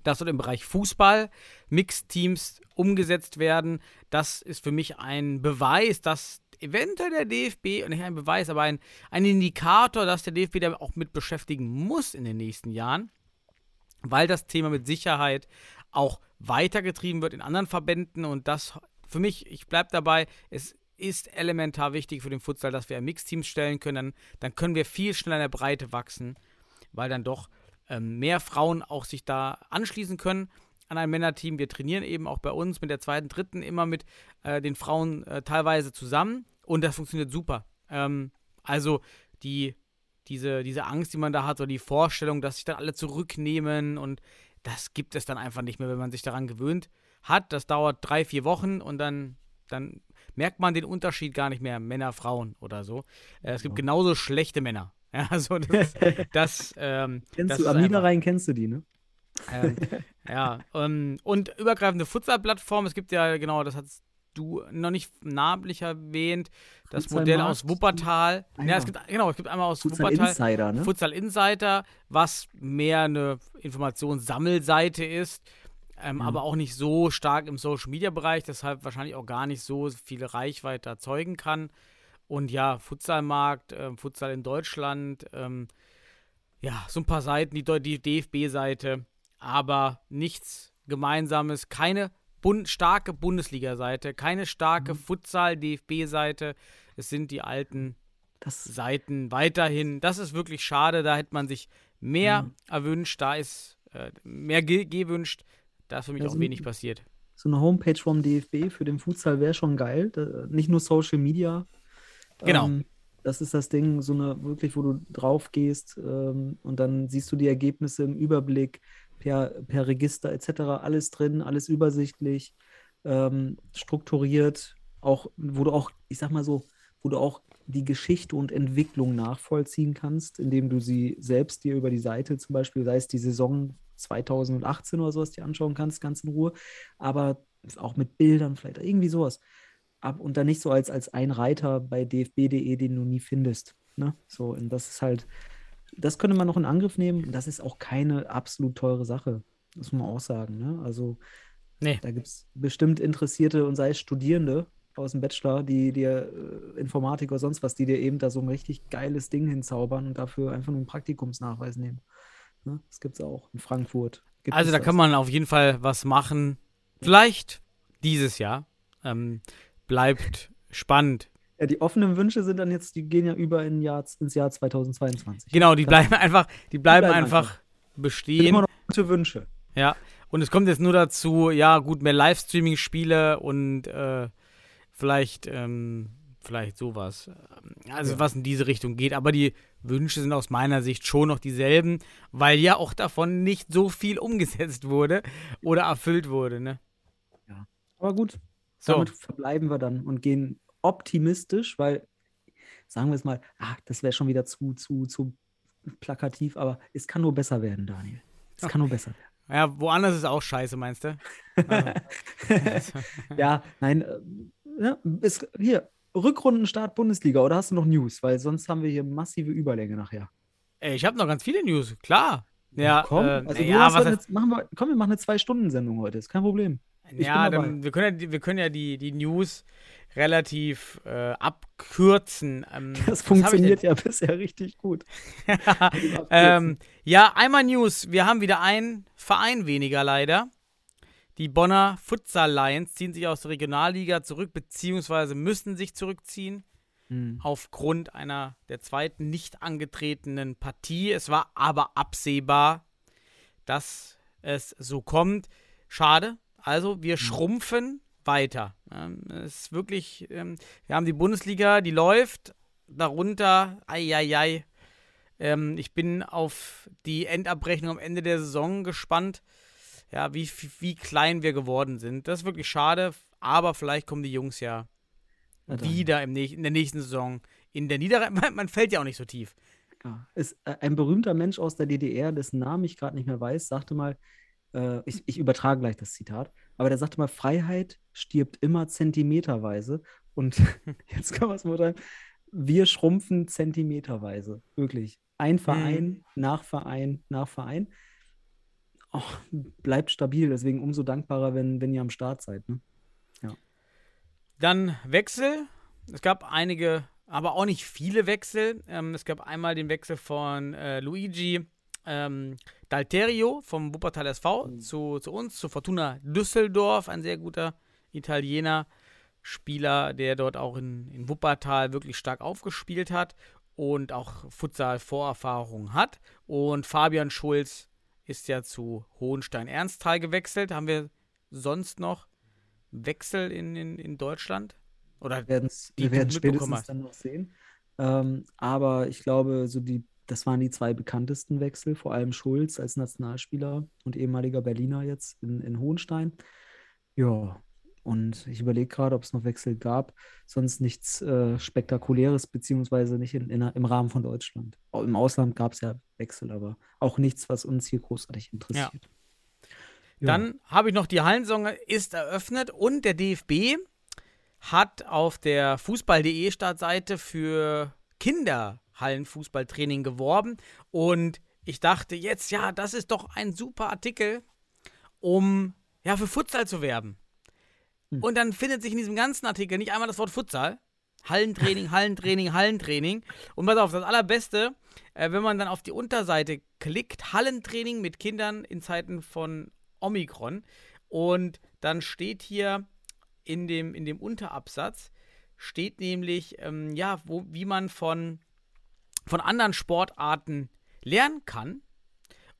Das soll im Bereich Fußball, Mixteams umgesetzt werden. Das ist für mich ein Beweis, dass eventuell der DFB, nicht ein Beweis, aber ein Indikator, dass der DFB damit auch mit beschäftigen muss in den nächsten Jahren, weil das Thema mit Sicherheit auch weitergetrieben wird in anderen Verbänden. Und das für mich, ich bleibe dabei, es ist elementar wichtig für den Futsal, dass wir Mixteams stellen können. Dann können wir viel schneller in der Breite wachsen, weil dann doch mehr Frauen auch sich da anschließen können an ein Männerteam. Wir trainieren eben auch bei uns mit der zweiten, dritten immer mit den Frauen teilweise zusammen und das funktioniert super. Also diese Angst, die man da hat oder die Vorstellung, dass sich dann alle zurücknehmen und das gibt es dann einfach nicht mehr, wenn man sich daran gewöhnt hat. Das dauert 3-4 Wochen und dann merkt man den Unterschied gar nicht mehr, Männer, Frauen oder so. Es gibt genauso schlechte Männer. Ja, also das Amina rein kennst du die, ne? Und übergreifende Futsal-Plattform, es gibt ja, genau, das hast du noch nicht namentlich erwähnt, das Futsal Modell aus Wuppertal. Ja, es gibt einmal aus Futsal Wuppertal Insider, ne? Futsal Insider, was mehr eine Informationssammelseite ist, aber auch nicht so stark im Social-Media-Bereich, deshalb wahrscheinlich auch gar nicht so viel Reichweite erzeugen kann. Und ja, Futsalmarkt, Futsal in Deutschland, ja, so ein paar Seiten, die DFB-Seite, aber nichts Gemeinsames, keine starke Bundesliga-Seite, keine starke Futsal-DFB-Seite. Es sind die alten Seiten weiterhin. Das ist wirklich schade. Da hätte man sich mehr erwünscht. Da ist mehr gewünscht. Da ist für mich auch wenig passiert. So eine Homepage vom DFB für den Futsal wäre schon geil. Nicht nur Social Media. Genau. Das ist das Ding, so eine wirklich, wo du drauf gehst und dann siehst du die Ergebnisse im Überblick. Per Register etc. alles drin, alles übersichtlich, strukturiert, auch wo du auch, ich sag mal so, wo du auch die Geschichte und Entwicklung nachvollziehen kannst, indem du sie selbst dir über die Seite zum Beispiel, sei es die Saison 2018 oder sowas, dir anschauen kannst, ganz in Ruhe, aber auch mit Bildern vielleicht, irgendwie sowas. Und dann nicht so als ein Reiter bei dfb.de, den du nie findest. Ne? So, und das ist halt, das könnte man noch in Angriff nehmen. Das ist auch keine absolut teure Sache. Das muss man auch sagen. Ne? Also Da gibt es bestimmt Interessierte und sei es Studierende aus dem Bachelor, die dir Informatik oder sonst was, die dir eben da so ein richtig geiles Ding hinzaubern und dafür einfach nur einen Praktikumsnachweis nehmen. Ne? Das gibt es auch in Frankfurt. Also da kann man auf jeden Fall was machen. Vielleicht dieses Jahr. Bleibt spannend. Ja, die offenen Wünsche sind dann jetzt, die gehen ja über ins Jahr 2022. Genau, die bleiben einfach bestehen. Immer noch gute Wünsche. Ja, und es kommt jetzt nur dazu, ja gut, mehr Livestreaming-Spiele und vielleicht sowas. Also was in diese Richtung geht. Aber die Wünsche sind aus meiner Sicht schon noch dieselben, weil ja auch davon nicht so viel umgesetzt wurde oder erfüllt wurde. Ne? Ja, aber gut. So. Damit verbleiben wir dann und gehen optimistisch, weil, sagen wir es mal, das wäre schon wieder zu plakativ, aber es kann nur besser werden, Daniel. Kann nur besser werden. Ja, woanders ist auch scheiße, meinst du? Ja, nein. Hier, Rückrundenstart Bundesliga, oder hast du noch News? Weil sonst haben wir hier massive Überlänge nachher. Ey, ich habe noch ganz viele News, klar. Ja, komm, wir machen eine 2-Stunden-Sendung heute, ist kein Problem. Ja, dann, wir können ja die News relativ abkürzen. Das funktioniert ja bisher richtig gut. Einmal News. Wir haben wieder einen Verein weniger leider. Die Bonner Futsal Lions ziehen sich aus der Regionalliga zurück, beziehungsweise müssen sich zurückziehen aufgrund einer der zweiten nicht angetretenen Partie. Es war aber absehbar, dass es so kommt. Schade. Also wir schrumpfen weiter. Es ist wirklich, wir haben die Bundesliga, die läuft, darunter, ich bin auf die Endabrechnung am Ende der Saison gespannt, ja, wie klein wir geworden sind. Das ist wirklich schade, aber vielleicht kommen die Jungs ja wieder in der nächsten Saison in der Niederrhein. Man fällt ja auch nicht so tief. Ja, ein berühmter Mensch aus der DDR, dessen Namen ich gerade nicht mehr weiß, sagte mal, ich übertrage gleich das Zitat, aber der sagte mal, Freiheit stirbt immer zentimeterweise. Und jetzt kann man es mal sagen, wir schrumpfen zentimeterweise. Wirklich. Ein Verein, nach Verein, nach Verein. Bleibt stabil, deswegen umso dankbarer, wenn ihr am Start seid. Ne? Ja. Dann Wechsel. Es gab einige, aber auch nicht viele Wechsel. Es gab einmal den Wechsel von Luigi D'Alterio vom Wuppertal SV zu uns, zu Fortuna Düsseldorf, ein sehr guter Italiener, Spieler, der dort auch in Wuppertal wirklich stark aufgespielt hat und auch Futsal-Vorerfahrung hat. Und Fabian Schulz ist ja zu Hohenstein-Ernstthal gewechselt. Haben wir sonst noch Wechsel in Deutschland? Oder wir werden spätestens dann noch sehen. Aber ich glaube, das waren die zwei bekanntesten Wechsel, vor allem Schulz als Nationalspieler und ehemaliger Berliner jetzt in Hohenstein. Ja, und ich überlege gerade, ob es noch Wechsel gab. Sonst nichts Spektakuläres, beziehungsweise nicht im Rahmen von Deutschland. Auch im Ausland gab es ja Wechsel, aber auch nichts, was uns hier großartig interessiert. Ja. Ja. Dann habe ich noch, die Hallensaison ist eröffnet und der DFB hat auf der Fußball.de Startseite für Kinder Hallenfußballtraining geworben und ich dachte jetzt, ja, das ist doch ein super Artikel, um für Futsal zu werben. Und dann findet sich in diesem ganzen Artikel nicht einmal das Wort Futsal. Hallentraining, Hallentraining, Hallentraining. Und pass auf, das Allerbeste, wenn man dann auf die Unterseite klickt, Hallentraining mit Kindern in Zeiten von Omikron. Und Dann steht hier in dem Unterabsatz, steht nämlich, ja, wie man von anderen Sportarten lernen kann.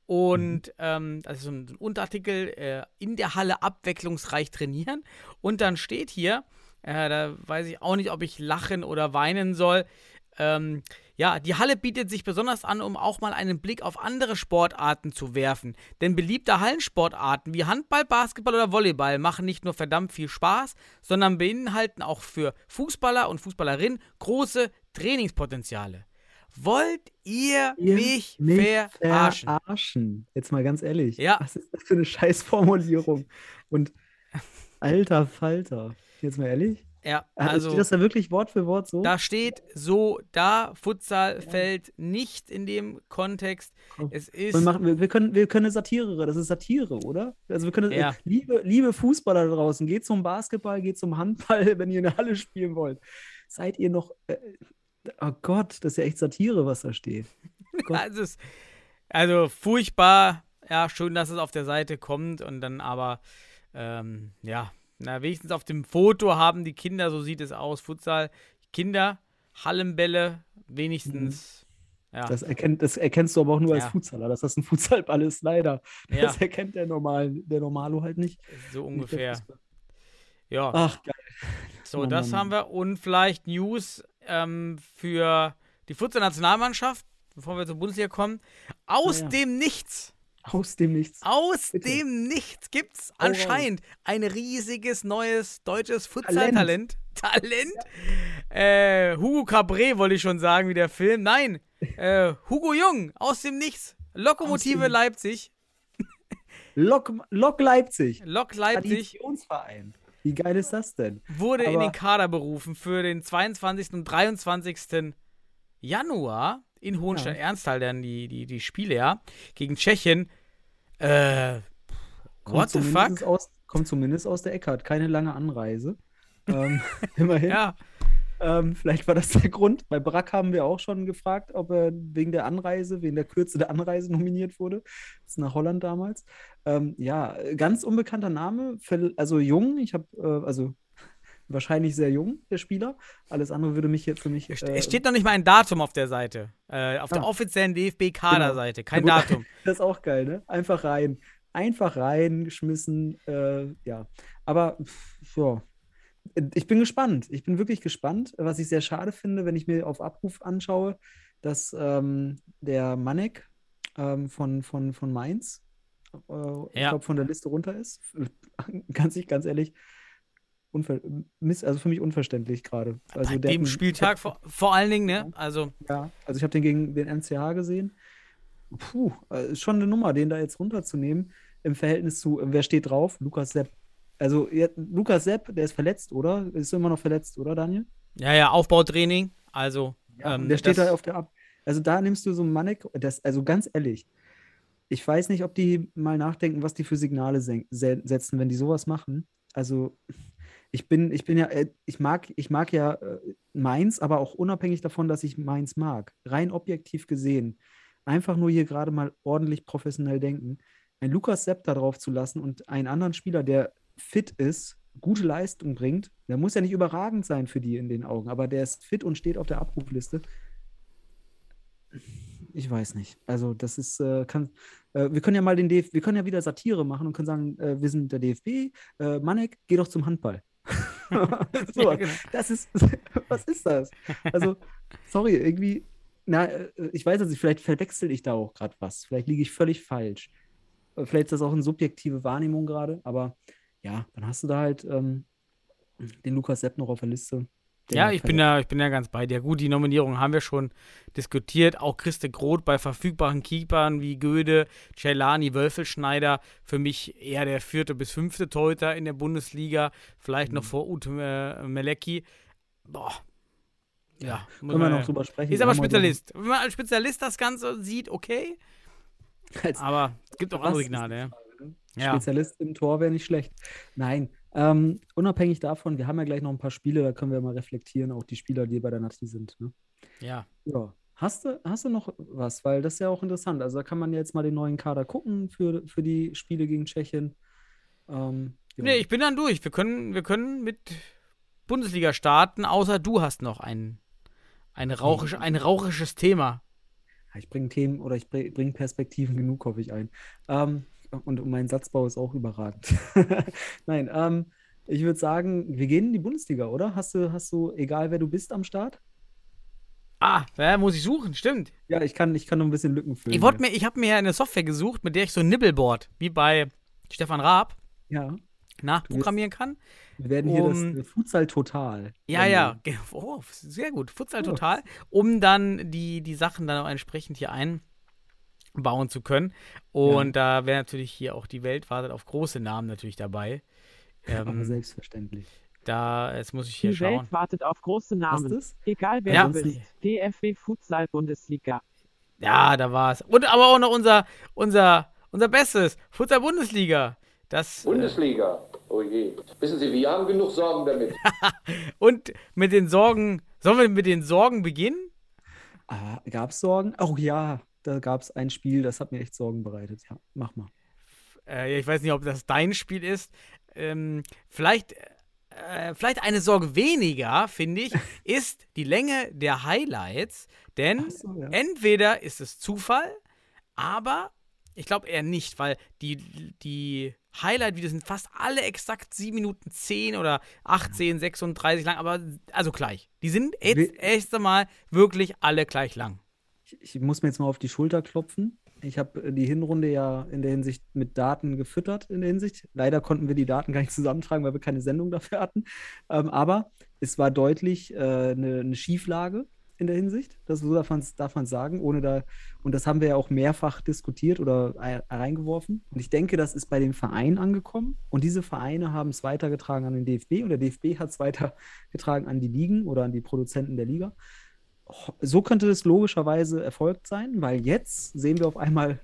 Und das ist so ein Unterartikel, in der Halle abwechslungsreich trainieren. Und dann steht hier, da weiß ich auch nicht, ob ich lachen oder weinen soll, ja, die Halle bietet sich besonders an, um auch mal einen Blick auf andere Sportarten zu werfen. Denn beliebte Hallensportarten wie Handball, Basketball oder Volleyball machen nicht nur verdammt viel Spaß, sondern beinhalten auch für Fußballer und Fußballerinnen große Trainingspotenziale. Wollt ihr mich verarschen? Jetzt mal ganz ehrlich. Ja. Was ist das für eine Scheißformulierung? Und alter Falter. Jetzt mal ehrlich. Ja, also steht das da wirklich Wort für Wort so? Da steht so, da Futsal fällt nicht in dem Kontext. Es ist wir können eine Satire, das ist Satire, oder? Also wir können, ja. liebe Fußballer da draußen, geht zum Basketball, geht zum Handball, wenn ihr in der Halle spielen wollt. Seid ihr noch, oh Gott, das ist ja echt Satire, was da steht. Also furchtbar, ja, schön, dass es auf der Seite kommt und dann aber, ja, na, wenigstens auf dem Foto haben die Kinder, so sieht es aus, Futsal, Kinder, Hallenbälle, wenigstens. Ja. Das erkennst du aber auch nur als Futsaler, dass das ein Futsalball ist, leider. Ja. Das erkennt der Normalo halt nicht. So ungefähr. Ja. Ach, geil. So, das haben wir. Und vielleicht News für die Futsal-Nationalmannschaft, bevor wir zur Bundesliga kommen. Aus dem Nichts gibt's anscheinend ein riesiges neues deutsches Futsal-Talent. Hugo Cabré wollte ich schon sagen, wie der Film. Nein, Hugo Jung, aus dem Nichts. Lokomotive Leipzig. Lok Leipzig. Traditionsverein. Wie geil ist das denn? Wurde in den Kader berufen für den 22. und 23. Januar. In Hohenstein-Ernstthal dann die Spiele, ja, gegen Tschechien. What the fuck? Kommt zumindest aus der Ecke, hat keine lange Anreise. Immerhin. Ja. Vielleicht war das der Grund. Bei Brack haben wir auch schon gefragt, ob er wegen der Kürze der Anreise nominiert wurde. Das ist nach Holland damals. Ja, ganz unbekannter Name. Also jung, wahrscheinlich sehr jung, der Spieler. Alles andere würde mich jetzt für mich... Es steht noch nicht mal ein Datum auf der Seite. Auf der offiziellen DFB-Kaderseite. Kein Datum. Das ist auch geil, ne? Einfach rein, geschmissen. Ja. Aber, ja. Ich bin gespannt. Ich bin wirklich gespannt. Was ich sehr schade finde, wenn ich mir auf Abruf anschaue, dass der Manek von Mainz, ich glaube, von der Liste runter ist. Ganz ehrlich, für mich unverständlich gerade. Also bei dem Spieltag vor allen Dingen, ne? Also. Ja, also ich habe den gegen den MCH gesehen. Puh, ist schon eine Nummer, den da jetzt runterzunehmen im Verhältnis zu, wer steht drauf? Lukas Sepp. Also Lukas Sepp, der ist verletzt, oder? Ist immer noch verletzt, oder, Daniel? Ja, Aufbautraining, also. Ja, der steht da auf der Ab. Also da nimmst du so einen Manek, also ganz ehrlich, ich weiß nicht, ob die mal nachdenken, was die für Signale setzen, wenn die sowas machen. Also ich mag ja Mainz, aber auch unabhängig davon, dass ich Mainz mag. Rein objektiv gesehen. Einfach nur hier gerade mal ordentlich professionell denken. Ein Lukas Sepp da drauf zu lassen und einen anderen Spieler, der fit ist, gute Leistung bringt, der muss ja nicht überragend sein für die in den Augen, aber der ist fit und steht auf der Abrufliste. Ich weiß nicht. Also das ist, wir können ja mal wir können ja wieder Satire machen und können sagen, wir sind der DFB, Manek, geh doch zum Handball. So, das ist, was ist das? Also, sorry, irgendwie, ich weiß nicht, vielleicht verwechsel ich da auch gerade was, vielleicht liege ich völlig falsch. Vielleicht ist das auch eine subjektive Wahrnehmung gerade, aber ja, dann hast du da halt den Lukas Sepp noch auf der Liste. Ja, ich bin ja ganz bei dir. Gut, die Nominierung haben wir schon diskutiert. Auch Christe Groth bei verfügbaren Keepern wie Göde, Celani, Wölfelschneider. Für mich eher der 4. bis 5. Torhüter in der Bundesliga. Vielleicht noch vor Ute Melecki. Boah. Ja, muss können wir noch drüber sprechen. Ist aber Spezialist. Wenn man als Spezialist das Ganze sieht, okay. Aber es gibt auch andere Signale. Ja. Spezialist im Tor wäre nicht schlecht. Nein. Unabhängig davon, wir haben ja gleich noch ein paar Spiele, da können wir mal reflektieren, auch die Spieler, die bei der Nati sind. Ne? Ja. Hast du noch was? Weil das ist ja auch interessant. Also da kann man ja jetzt mal den neuen Kader gucken für die Spiele gegen Tschechien. Genau. Nee, ich bin dann durch. Wir können mit Bundesliga starten, außer du hast noch ein rauchisches Thema. Ich bringe Themen oder ich bringe Perspektiven genug, hoffe ich, ein. Und mein Satzbau ist auch überragend. Nein, ich würde sagen, wir gehen in die Bundesliga, oder? Hast du, egal wer du bist, am Start? Ah, ja, muss ich suchen, stimmt. Ja, ich kann noch ein bisschen Lücken füllen. Ich habe mir eine Software gesucht, mit der ich so ein Nibbleboard, wie bei Stefan Raab, nachprogrammieren kann. Wir werden hier das Futsal Total. Ja. Oh, sehr gut. Futsal Total, um dann die Sachen dann auch entsprechend hier einbauen zu können. Und da wäre natürlich hier auch die Welt wartet auf große Namen natürlich dabei. Aber selbstverständlich. Jetzt muss ich hier schauen. Die Welt wartet auf große Namen. Was ist? Egal wer du bist. DFB Futsal Bundesliga. Ja, da war's. Und aber auch noch unser Bestes. Futsal Bundesliga. Bundesliga. Oh je. Wissen Sie, wir haben genug Sorgen damit. Und mit den Sorgen, sollen wir mit den Sorgen beginnen? Ah, gab's Sorgen? Oh ja, da gab's ein Spiel, das hat mir echt Sorgen bereitet. Ja, mach mal. Ich weiß nicht, ob das dein Spiel ist. Vielleicht eine Sorge weniger, finde ich, ist die Länge der Highlights. Denn entweder ist es Zufall, aber ich glaube eher nicht, weil die Highlight-Videos sind fast alle exakt 7 Minuten 10 oder 18, 36 lang, aber also gleich. Die sind echt einmal wirklich alle gleich lang. Ich muss mir jetzt mal auf die Schulter klopfen. Ich habe die Hinrunde ja in der Hinsicht mit Daten gefüttert, Leider konnten wir die Daten gar nicht zusammentragen, weil wir keine Sendung dafür hatten. Aber es war deutlich eine Schieflage in der Hinsicht. So darf man sagen. Und das haben wir ja auch mehrfach diskutiert oder reingeworfen. Und ich denke, das ist bei den Vereinen angekommen. Und diese Vereine haben es weitergetragen an den DFB. Und der DFB hat es weitergetragen an die Ligen oder an die Produzenten der Liga. So könnte das logischerweise erfolgt sein, weil jetzt sehen wir auf einmal,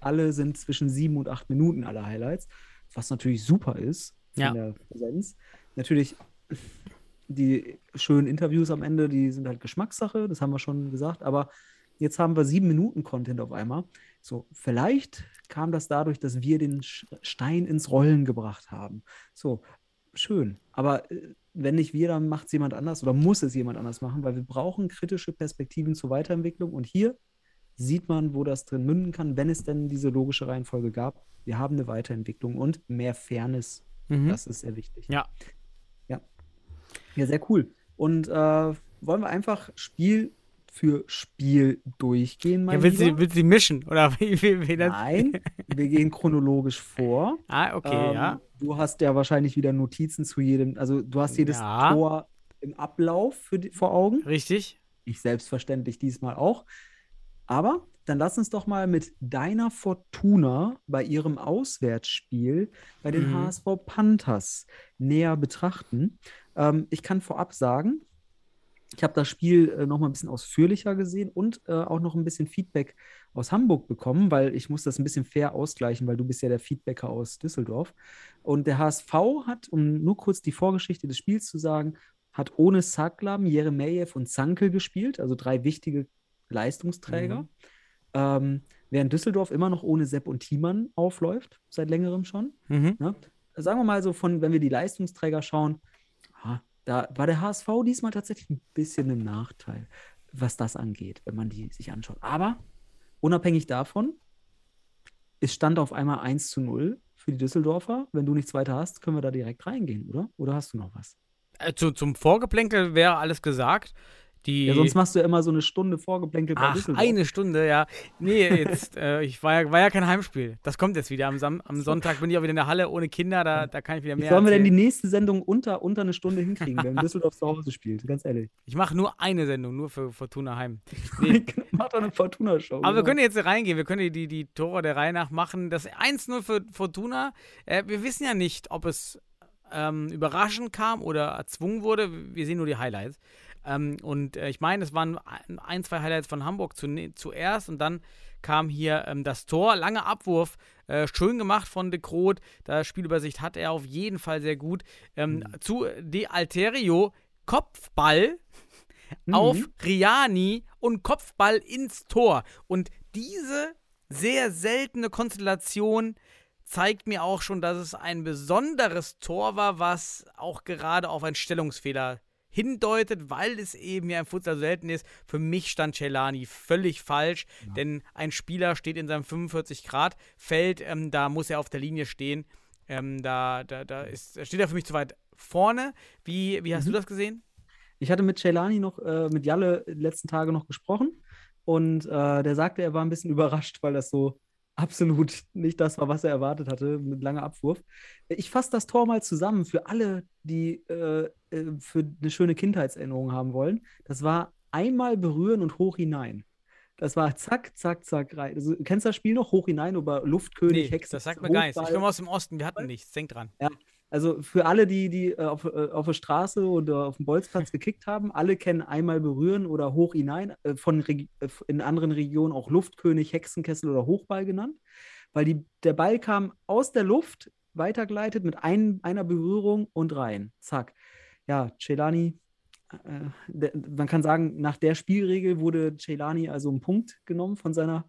alle sind zwischen 7 und 8 Minuten alle Highlights, was natürlich super ist in der Präsenz. Natürlich, die schönen Interviews am Ende, die sind halt Geschmackssache, das haben wir schon gesagt, aber jetzt haben wir 7 Minuten Content auf einmal. So, vielleicht kam das dadurch, dass wir den Stein ins Rollen gebracht haben. So, schön, aber wenn nicht wir, dann macht es jemand anders oder muss es jemand anders machen, weil wir brauchen kritische Perspektiven zur Weiterentwicklung und hier sieht man, wo das drin münden kann, wenn es denn diese logische Reihenfolge gab. Wir haben eine Weiterentwicklung und mehr Fairness, das ist sehr wichtig. Ja, sehr cool. Und wollen wir einfach Spiel für Spiel durchgehen, mein Lieber? Willst du mischen? Oder wie Nein, wir gehen chronologisch vor. Ah, okay, Du hast ja wahrscheinlich wieder Notizen zu jedem, also du hast jedes Tor im Ablauf vor Augen. Richtig. Ich selbstverständlich diesmal auch. Aber dann lass uns doch mal mit deiner Fortuna bei ihrem Auswärtsspiel bei den HSV Panthers näher betrachten. Ich kann vorab sagen, ich habe das Spiel noch mal ein bisschen ausführlicher gesehen und auch noch ein bisschen Feedback aus Hamburg bekommen, weil ich muss das ein bisschen fair ausgleichen, weil du bist ja der Feedbacker aus Düsseldorf. Und der HSV hat, um nur kurz die Vorgeschichte des Spiels zu sagen, hat ohne Saklam, Jeremejew und Zankel gespielt, also 3 wichtige Leistungsträger. Während Düsseldorf immer noch ohne Sepp und Thiemann aufläuft, seit längerem schon. Ja? Sagen wir mal so, wenn wir die Leistungsträger schauen, da war der HSV diesmal tatsächlich ein bisschen im Nachteil, was das angeht, wenn man die sich anschaut. Aber unabhängig davon, es stand auf einmal 1:0 für die Düsseldorfer. Wenn du nichts weiter hast, können wir da direkt reingehen, oder? Oder hast du noch was? Zum Vorgeplänkel wäre alles gesagt. Sonst machst du ja immer so eine Stunde Vorgeplänkel bei Düsseldorf. Eine Stunde, ja. Nee, jetzt, ich war ja kein Heimspiel. Das kommt jetzt wieder. Am Sonntag bin ich auch wieder in der Halle ohne Kinder, da kann ich wieder mehr erzählen. Sollen wir denn die nächste Sendung unter eine Stunde hinkriegen, wenn Düsseldorf zu Hause spielt? Ganz ehrlich. Ich mache nur eine Sendung, nur für Fortuna Heim. Nee. Mach doch eine Fortuna-Show. Aber wir können jetzt reingehen. Wir können die Tore der Reihe nach machen. Das 1:0 für Fortuna. Wir wissen ja nicht, ob es überraschend kam oder erzwungen wurde. Wir sehen nur die Highlights. Ich meine, es waren 1, 2 Highlights von Hamburg zuerst und dann kam hier das Tor, langer Abwurf, schön gemacht von De Groot, da Spielübersicht hat er auf jeden Fall sehr gut, zu D'Alterio, Kopfball auf Riani und Kopfball ins Tor und diese sehr seltene Konstellation zeigt mir auch schon, dass es ein besonderes Tor war, was auch gerade auf einen Stellungsfehler hindeutet, weil es eben ja im Futsal selten ist. Für mich stand Celani völlig falsch, ja, denn ein Spieler steht in seinem 45-Grad-Feld, da muss er auf der Linie stehen. Steht er für mich zu weit vorne. Wie hast du das gesehen? Ich hatte mit Celani noch, mit Jalle die letzten Tage noch gesprochen und der sagte, er war ein bisschen überrascht, weil das so absolut nicht das war, was er erwartet hatte, mit langer Abwurf. Ich fasse das Tor mal zusammen für alle, die für eine schöne Kindheitserinnerung haben wollen. Das war einmal berühren und hoch hinein. Das war zack, zack, zack rein. Also, du kennst das Spiel noch? Hoch hinein über Luftkönig, nee, Hexe. Das sagt mir gar nichts. Ich komme aus dem Osten, wir hatten nichts. Denk dran. Ja, also für alle, die auf der Straße oder auf dem Bolzplatz gekickt haben, alle kennen einmal berühren oder hoch hinein. In anderen Regionen auch Luftkönig, Hexenkessel oder Hochball genannt. Weil der Ball kam aus der Luft, weitergeleitet mit einer Berührung und rein. Zack. Ja, Celani. Man kann sagen, nach der Spielregel wurde Celani also einen Punkt genommen von seinen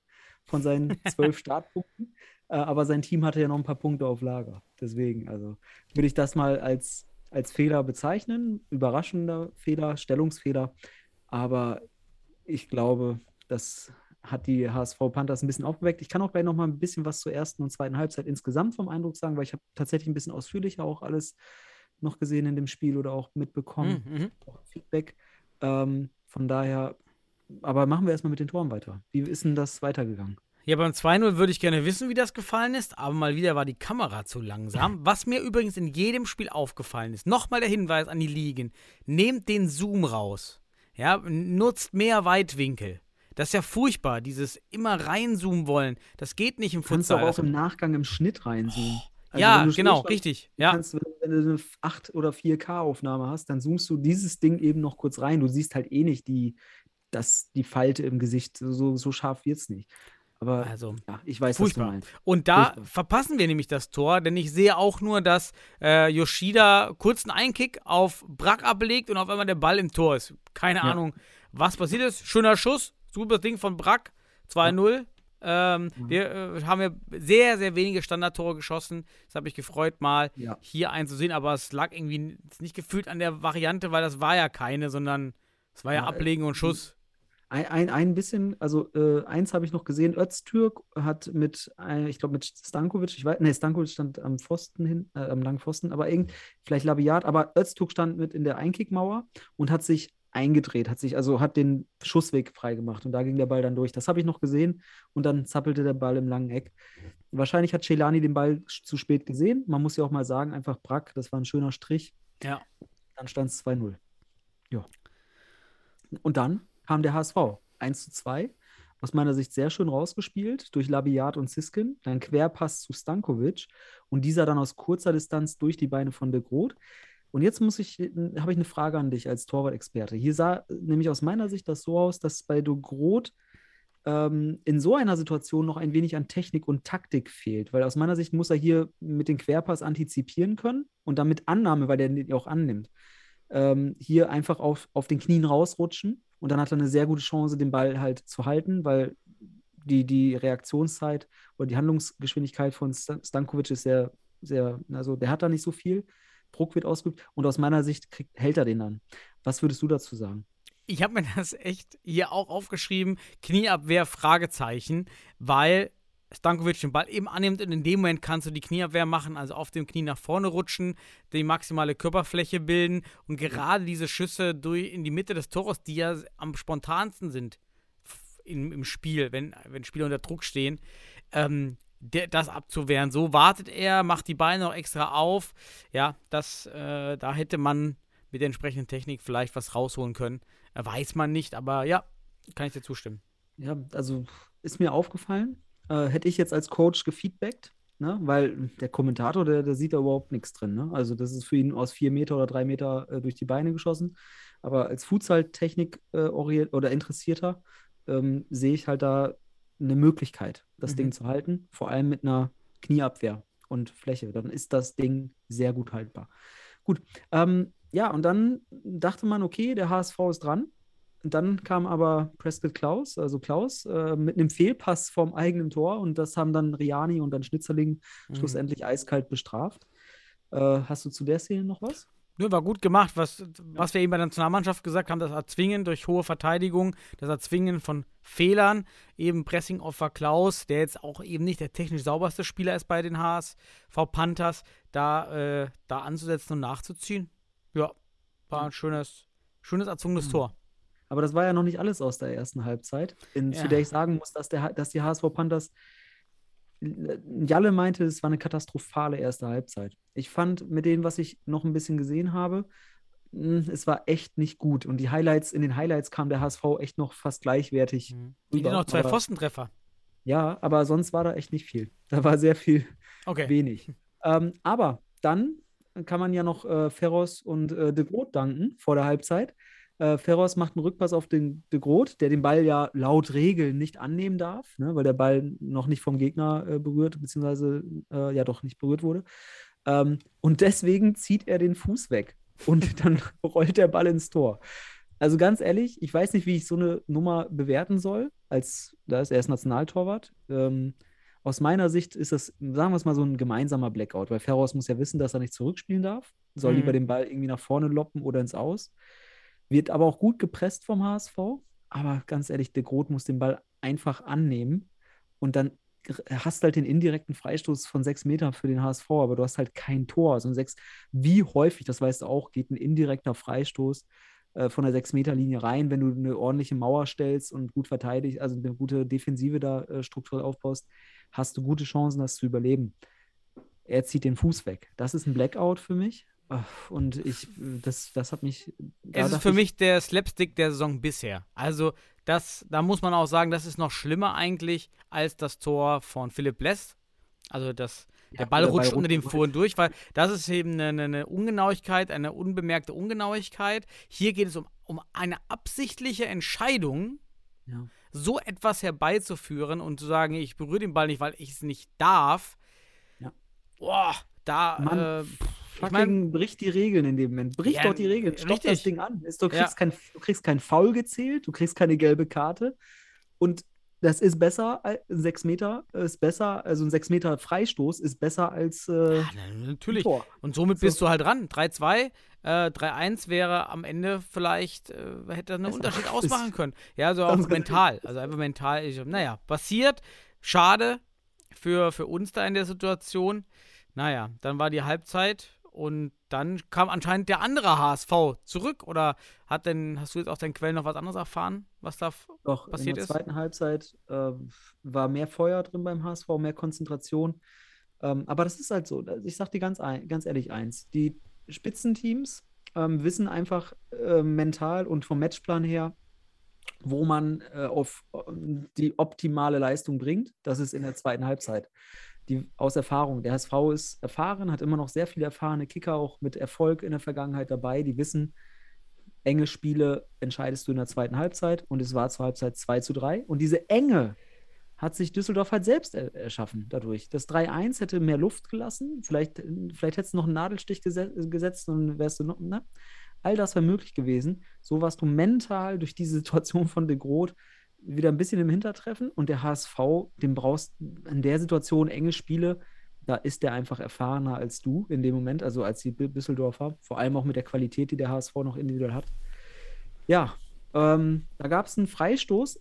12 Startpunkten. Aber sein Team hatte ja noch ein paar Punkte auf Lager. Deswegen, also würde ich das mal als Fehler bezeichnen. Überraschender Fehler, Stellungsfehler. Aber ich glaube, das hat die HSV Panthers ein bisschen aufgeweckt. Ich kann auch gleich noch mal ein bisschen was zur ersten und zweiten Halbzeit insgesamt vom Eindruck sagen, weil ich habe tatsächlich ein bisschen ausführlicher auch alles noch gesehen in dem Spiel oder auch mitbekommen. Auch Feedback. Von daher, aber machen wir erstmal mit den Toren weiter. Wie ist denn das weitergegangen? Ja, beim 2-0 würde ich gerne wissen, wie das gefallen ist, aber mal wieder war die Kamera zu langsam. Was mir übrigens in jedem Spiel aufgefallen ist, nochmal der Hinweis an die Ligen, nehmt den Zoom raus. Ja, nutzt mehr Weitwinkel. Das ist ja furchtbar, dieses immer reinzoomen wollen. Das geht nicht im Futsal. Kannst du auch im Nachgang im Schnitt reinzoomen. Also ja, genau, richtig. Ja. Wenn du eine 8- oder 4K-Aufnahme hast, dann zoomst du dieses Ding eben noch kurz rein. Du siehst halt eh nicht die Falte im Gesicht. So scharf wird's nicht. Aber also, ja, ich weiß, furchtbar, was du meinst. Und da verpassen wir nämlich das Tor, denn ich sehe auch nur, dass Yoshida kurz einen Einkick auf Brack ablegt und auf einmal der Ball im Tor ist. Keine Ahnung, was passiert ist. Schöner Schuss, super Ding von Brack, 2-0. Ja. Wir haben ja sehr, sehr wenige Standardtore geschossen. Das habe ich gefreut, mal hier einzusehen, aber es lag irgendwie nicht gefühlt an der Variante, weil das war ja keine, sondern es war ja Ablegen und Schuss. Ein bisschen, also eins habe ich noch gesehen, Öztürk hat mit Stankovic, Stankovic stand am Pfosten am langen Pfosten, aber vielleicht labiat, aber Öztürk stand mit in der Einkickmauer und hat sich eingedreht, hat den Schussweg freigemacht und da ging der Ball dann durch. Das habe ich noch gesehen und dann zappelte der Ball im langen Eck. Wahrscheinlich hat Celani den Ball zu spät gesehen. Man muss ja auch mal sagen, einfach Brack, das war ein schöner Strich. Ja. Dann stand es 2-0. Ja. Und dann kam der HSV. 1-2. Aus meiner Sicht sehr schön rausgespielt durch Labiat und Siskin. Dann Querpass zu Stankovic und dieser dann aus kurzer Distanz durch die Beine von De Groot. Und jetzt habe ich eine Frage an dich als Torwart-Experte. Hier sah nämlich aus meiner Sicht das so aus, dass bei De Groot in so einer Situation noch ein wenig an Technik und Taktik fehlt. Weil aus meiner Sicht muss er hier mit dem Querpass antizipieren können und dann mit Annahme, weil der den auch annimmt, hier einfach auf den Knien rausrutschen. Und dann hat er eine sehr gute Chance, den Ball halt zu halten, weil die Reaktionszeit oder die Handlungsgeschwindigkeit von Stankovic ist sehr, sehr, also der hat da nicht so viel. Druck wird ausgeübt und aus meiner Sicht hält er den dann. Was würdest du dazu sagen? Ich habe mir das echt hier auch aufgeschrieben, Knieabwehr, Fragezeichen, weil Stankovic den Ball eben annimmt und in dem Moment kannst du die Knieabwehr machen, also auf dem Knie nach vorne rutschen, die maximale Körperfläche bilden und gerade diese Schüsse in die Mitte des Tores, die ja am spontansten sind im Spiel, wenn Spieler unter Druck stehen, das abzuwehren. So wartet er, macht die Beine noch extra auf. Ja, da hätte man mit der entsprechenden Technik vielleicht was rausholen können. Weiß man nicht, aber ja, kann ich dir zustimmen. Ja, also ist mir aufgefallen. Hätte ich jetzt als Coach gefeedbackt, ne? Weil der Kommentator, der sieht da überhaupt nichts drin. Ne? Also das ist für ihn aus 4 Meter oder 3 Meter durch die Beine geschossen. Aber als Futsal-Technik oder Interessierter sehe ich halt da eine Möglichkeit, das Ding zu halten, vor allem mit einer Knieabwehr und Fläche. Dann ist das Ding sehr gut haltbar. Gut, ja, und dann dachte man, okay, der HSV ist dran. Und dann kam aber Prescott Klaus, also Klaus, mit einem Fehlpass vom eigenen Tor, und das haben dann Riani und dann Schnitzerling schlussendlich eiskalt bestraft. Hast du zu der Szene noch was? Nö, war gut gemacht. Was wir eben bei der Nationalmannschaft gesagt haben, das Erzwingen durch hohe Verteidigung, das Erzwingen von Fehlern, eben Pressing-Opfer Klaus, der jetzt auch eben nicht der technisch sauberste Spieler ist bei den HSV Panthers, da anzusetzen und nachzuziehen. Ja, war ein schönes erzwungenes Tor. Aber das war ja noch nicht alles aus der ersten Halbzeit, zu der ich sagen muss, dass die HSV Panthers, Jalle meinte, es war eine katastrophale erste Halbzeit. Ich fand, mit dem, was ich noch ein bisschen gesehen habe, es war echt nicht gut. Und in den Highlights kam der HSV echt noch fast gleichwertig. Die noch zwei Pfostentreffer. Ja, aber sonst war da echt nicht viel. Da war sehr viel wenig. Aber dann kann man ja noch Ferros und De Groot danken vor der Halbzeit. Ferros macht einen Rückpass auf den De Groot, der den Ball ja laut Regeln nicht annehmen darf, ne, weil der Ball noch nicht vom Gegner berührt, beziehungsweise doch nicht berührt wurde. Und deswegen zieht er den Fuß weg und dann rollt der Ball ins Tor. Also ganz ehrlich, ich weiß nicht, wie ich so eine Nummer bewerten soll, er ist Nationaltorwart. Aus meiner Sicht ist das, sagen wir es mal, so ein gemeinsamer Blackout, weil Ferros muss ja wissen, dass er nicht zurückspielen darf, soll lieber den Ball irgendwie nach vorne loppen oder ins Aus. Wird aber auch gut gepresst vom HSV. Aber ganz ehrlich, De Groot muss den Ball einfach annehmen. Und dann hast du halt den indirekten Freistoß von 6 Metern für den HSV. Aber du hast halt kein Tor. Also wie häufig, das weißt du auch, geht ein indirekter Freistoß von der 6-Meter-Linie rein, wenn du eine ordentliche Mauer stellst und gut verteidigst, also eine gute Defensive da strukturell aufbaust, hast du gute Chancen, das zu überleben. Er zieht den Fuß weg. Das ist ein Blackout für mich. Und das hat mich... Es ist für mich der Slapstick der Saison bisher. Also da muss man auch sagen, das ist noch schlimmer eigentlich als das Tor von Philipp Bless. Also der Ball rutscht unter dem Pfosten durch, weil das ist eben eine Ungenauigkeit, eine unbemerkte Ungenauigkeit. Hier geht es um eine absichtliche Entscheidung, so etwas herbeizuführen und zu sagen, ich berühre den Ball nicht, weil ich es nicht darf. Boah, bricht die Regeln in dem Moment. Brich doch die Regeln. Stopp das Ding an. Du kriegst keinen Foul gezählt, du kriegst keine gelbe Karte. Und das ist besser, 6 Meter ist besser, also ein 6 Meter Freistoß ist besser als natürlich. Tor. Und somit bist du halt dran. 3-2, 3-1 wäre am Ende vielleicht, hätte einen Unterschied ausmachen können. Ja, so auch mental. Also einfach mental. Passiert. Schade für uns da in der Situation. Naja, dann war die Halbzeit und dann kam anscheinend der andere HSV zurück. Oder hast du jetzt aus deinen Quellen noch was anderes erfahren, was da passiert ist? In der zweiten Halbzeit war mehr Feuer drin beim HSV, mehr Konzentration. Aber das ist halt so, ich sage dir ganz ehrlich eins, die Spitzenteams wissen einfach mental und vom Matchplan her, wo man auf die optimale Leistung bringt. Das ist in der zweiten Halbzeit. Aus Erfahrung. Der HSV ist erfahren, hat immer noch sehr viele erfahrene Kicker, auch mit Erfolg in der Vergangenheit dabei. Die wissen, enge Spiele entscheidest du in der zweiten Halbzeit, und es war zur Halbzeit 2-3. Und diese Enge hat sich Düsseldorf halt selbst erschaffen dadurch. Das 3-1 hätte mehr Luft gelassen, vielleicht hättest du noch einen Nadelstich gesetzt und wärst du noch... Ne? All das wäre möglich gewesen. So warst du mental durch diese Situation von De Groot wieder ein bisschen im Hintertreffen, und der HSV, dem brauchst in der Situation enge Spiele, da ist der einfach erfahrener als du in dem Moment, also als die Düsseldorfer, vor allem auch mit der Qualität, die der HSV noch individuell hat. Ja, da gab es einen Freistoß,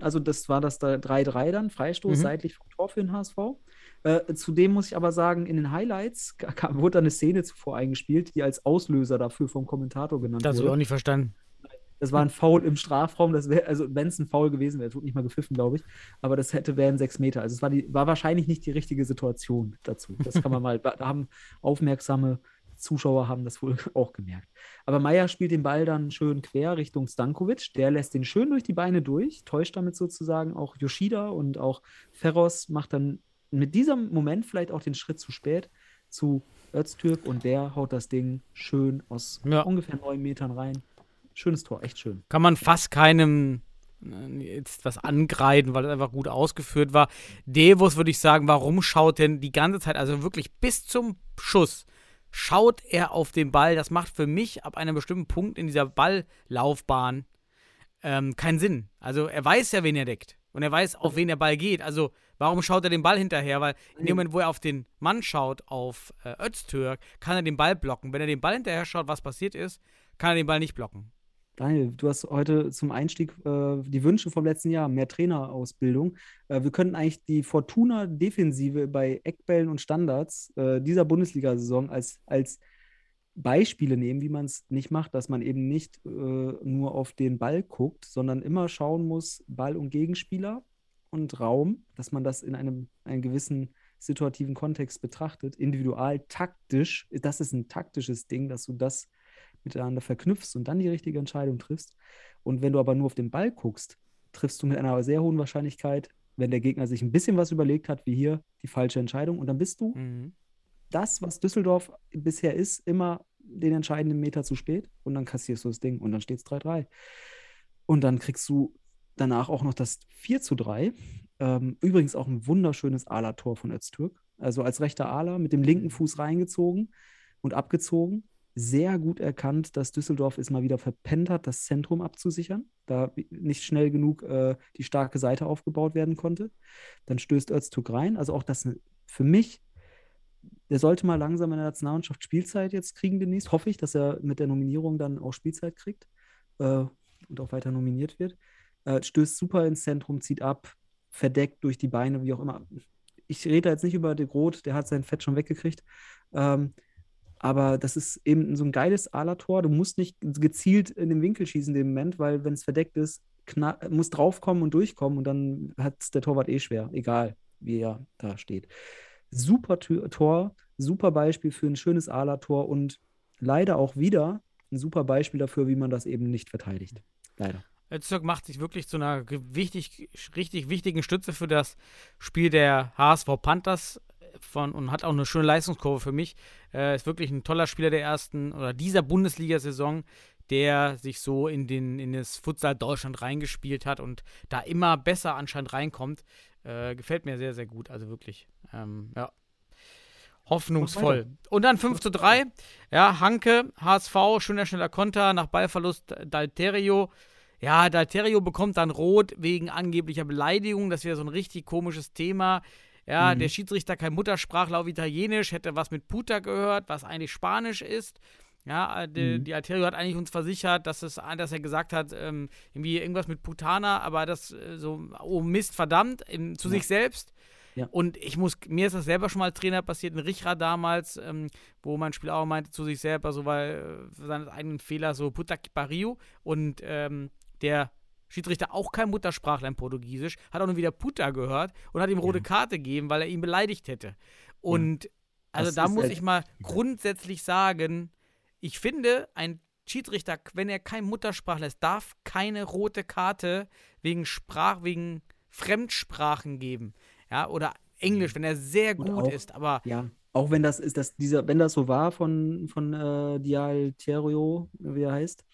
also das war das 3-3 dann, Freistoß seitlich vom Tor für den HSV. Zudem muss ich aber sagen, in den Highlights wurde da eine Szene zuvor eingespielt, die als Auslöser dafür vom Kommentator genannt wurde. Das habe ich auch nicht verstanden. Das war ein Foul im Strafraum, wenn es ein Foul gewesen wäre, es wurde nicht mal gepfiffen, glaube ich, aber das wären 6 Meter. Also es war wahrscheinlich nicht die richtige Situation dazu. Das kann man mal, da haben aufmerksame Zuschauer haben das wohl auch gemerkt. Aber Meier spielt den Ball dann schön quer Richtung Stankovic, der lässt den schön durch die Beine durch, täuscht damit sozusagen auch Yoshida, und auch Ferros macht dann mit diesem Moment vielleicht auch den Schritt zu spät zu Öztürk, und der haut das Ding schön aus ungefähr 9 Metern rein. Schönes Tor, echt schön. Kann man fast keinem jetzt was angreifen, weil es einfach gut ausgeführt war. Devos würde ich sagen, warum schaut denn die ganze Zeit, also wirklich bis zum Schuss, schaut er auf den Ball. Das macht für mich ab einem bestimmten Punkt in dieser Balllaufbahn keinen Sinn. Also er weiß ja, wen er deckt. Und er weiß, auf wen der Ball geht. Also warum schaut er den Ball hinterher? Weil in dem Moment, wo er auf den Mann schaut, auf Öztürk, kann er den Ball blocken. Wenn er den Ball hinterher schaut, was passiert ist, kann er den Ball nicht blocken. Daniel, du hast heute zum Einstieg die Wünsche vom letzten Jahr, mehr Trainerausbildung. Wir könnten eigentlich die Fortuna-Defensive bei Eckbällen und Standards dieser Bundesliga-Saison als Beispiele nehmen, wie man es nicht macht, dass man eben nicht nur auf den Ball guckt, sondern immer schauen muss, Ball und Gegenspieler und Raum, dass man das in einem gewissen situativen Kontext betrachtet, individual, taktisch. Das ist ein taktisches Ding, dass du das miteinander verknüpfst und dann die richtige Entscheidung triffst. Und wenn du aber nur auf den Ball guckst, triffst du mit einer sehr hohen Wahrscheinlichkeit, wenn der Gegner sich ein bisschen was überlegt hat, wie hier, die falsche Entscheidung. Und dann bist du das, was Düsseldorf bisher ist, immer den entscheidenden Meter zu spät. Und dann kassierst du das Ding und dann steht es 3-3. Und dann kriegst du danach auch noch das 4-3. Übrigens auch ein wunderschönes Ala-Tor von Öztürk. Also als rechter Ala mit dem linken Fuß reingezogen und abgezogen. Sehr gut erkannt, dass Düsseldorf es mal wieder verpennt hat, das Zentrum abzusichern, da nicht schnell genug die starke Seite aufgebaut werden konnte. Dann stößt Öztürk rein. Also auch das für mich, der sollte mal langsam in der Nationalmannschaft Spielzeit jetzt kriegen demnächst. Hoffe ich, dass er mit der Nominierung dann auch Spielzeit kriegt und auch weiter nominiert wird. Stößt super ins Zentrum, zieht ab, verdeckt durch die Beine, wie auch immer. Ich rede jetzt nicht über De Groot, der hat sein Fett schon weggekriegt. Aber das ist eben so ein geiles Ala-Tor. Du musst nicht gezielt in den Winkel schießen in dem Moment, weil wenn es verdeckt ist, muss draufkommen und durchkommen und dann hat es der Torwart schwer, egal wie er da steht. Super Tor, super Beispiel für ein schönes Ala-Tor und leider auch wieder ein super Beispiel dafür, wie man das eben nicht verteidigt. Leider. Öztürk macht sich wirklich zu einer richtig wichtigen Stütze für das Spiel der HSV Panthers. Und hat auch eine schöne Leistungskurve für mich. Ist wirklich ein toller Spieler der ersten oder dieser Bundesliga-Saison, der sich so in das Futsal Deutschland reingespielt hat und da immer besser anscheinend reinkommt. Gefällt mir sehr, sehr gut. Also wirklich, ja. Hoffnungsvoll. Und dann 5-3. Ja, Hanke, HSV, schneller Konter, nach Ballverlust D'Alterio. Ja, D'Alterio bekommt dann Rot wegen angeblicher Beleidigung. Das wäre so ein richtig komisches Thema. Ja, der Schiedsrichter, kein Muttersprachler auf Italienisch, hätte was mit Puta gehört, was eigentlich Spanisch ist. Ja, die D'Alterio hat eigentlich uns versichert, dass er gesagt hat, irgendwie irgendwas mit Putana, aber das so, oh Mist, verdammt, zu sich selbst. Ja. Und mir ist das selber schon mal als Trainer passiert, in Richra damals, wo mein Spieler auch meinte, zu sich selber, so weil seinen eigenen Fehler, so Puta que pariu, und der Schiedsrichter auch kein Muttersprachler in Portugiesisch, hat auch nur wieder Puta gehört und hat ihm rote Karte gegeben, weil er ihn beleidigt hätte. Und also da muss ich mal grundsätzlich sagen, ich finde, ein Schiedsrichter, wenn er kein Muttersprachler ist, darf keine rote Karte wegen Fremdsprachen geben. Ja, oder Englisch, wenn er sehr gut ist, aber. Ja. Auch wenn das ist, wenn das so war von D'Alterio, wie er heißt.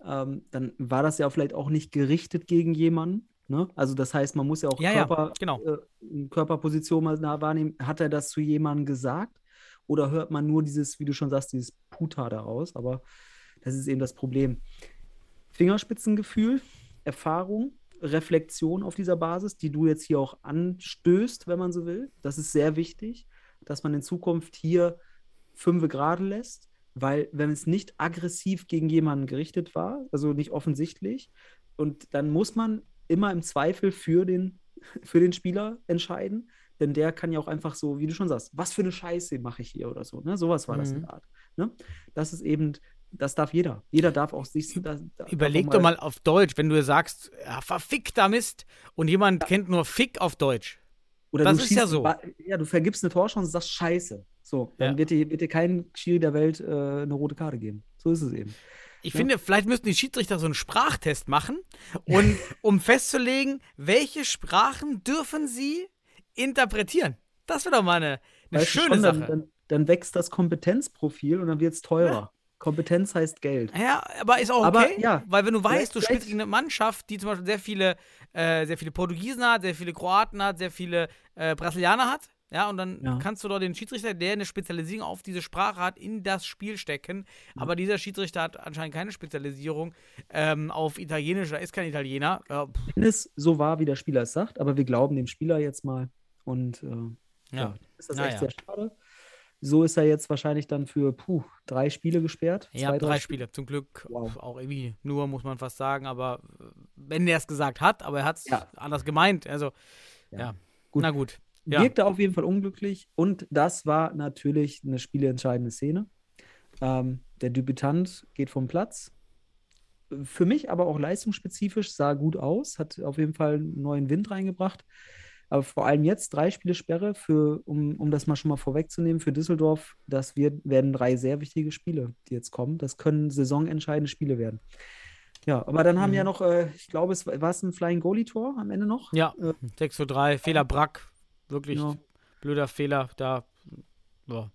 Dann war das ja vielleicht auch nicht gerichtet gegen jemanden. Ne? Also das heißt, man muss ja auch Körperposition mal wahrnehmen. Hat er das zu jemandem gesagt? Oder hört man nur dieses, wie du schon sagst, dieses Puta daraus? Aber das ist eben das Problem. Fingerspitzengefühl, Erfahrung, Reflexion auf dieser Basis, die du jetzt hier auch anstößt, wenn man so will. Das ist sehr wichtig, dass man in Zukunft hier 5 gerade lässt. Weil, wenn es nicht aggressiv gegen jemanden gerichtet war, also nicht offensichtlich, und dann muss man immer im Zweifel für den Spieler entscheiden, denn der kann ja auch einfach so, wie du schon sagst, was für eine Scheiße mache ich hier oder so, ne? Sowas war das in der Art. Ne? Das ist eben, das darf jeder. Jeder darf auch sich... Überleg doch mal auf Deutsch, wenn du sagst, ja, verfickter Mist, und jemand kennt nur Fick auf Deutsch. Oder das ist ja so. Ja, du vergibst eine Torchance und sagst Scheiße. So, dann wird dir kein Schiri der Welt eine rote Karte geben. So ist es eben. Ich finde, vielleicht müssten die Schiedsrichter so einen Sprachtest machen, und, um festzulegen, welche Sprachen dürfen sie interpretieren. Das wäre doch mal eine schöne Sache. Dann wächst das Kompetenzprofil und dann wird es teurer. Ja. Kompetenz heißt Geld. Ja, aber ist auch okay, aber, weil wenn du weißt, du spielst gegen eine Mannschaft, die zum Beispiel sehr viele Portugiesen hat, sehr viele Kroaten hat, sehr viele Brasilianer hat, Ja, und dann kannst du dort den Schiedsrichter, der eine Spezialisierung auf diese Sprache hat, in das Spiel stecken. Mhm. Aber dieser Schiedsrichter hat anscheinend keine Spezialisierung auf Italienisch. Da ist kein Italiener. Wenn es so war, wie der Spieler es sagt, aber wir glauben dem Spieler jetzt mal. Und ist das echt sehr schade. So ist er jetzt wahrscheinlich dann für 3 Spiele gesperrt. Ja, 3 Spiele. Zum Glück auch irgendwie nur, muss man fast sagen. Aber wenn der es gesagt hat, aber er hat es anders gemeint. Also, gut. Na gut. Ja. Wirkte auf jeden Fall unglücklich und das war natürlich eine spielentscheidende Szene. Der Debütant geht vom Platz. Für mich aber auch leistungsspezifisch, sah gut aus, hat auf jeden Fall einen neuen Wind reingebracht. Aber vor allem jetzt 3 Spiele Sperre, um das mal schon mal vorwegzunehmen, für Düsseldorf, das werden 3 sehr wichtige Spiele, die jetzt kommen. Das können saisonentscheidende Spiele werden. Ja, aber dann haben noch, ich glaube, es war ein Flying Goalie-Tor am Ende noch. Ja, 6:3, Fehler Brack. Wirklich blöder Fehler da. Würde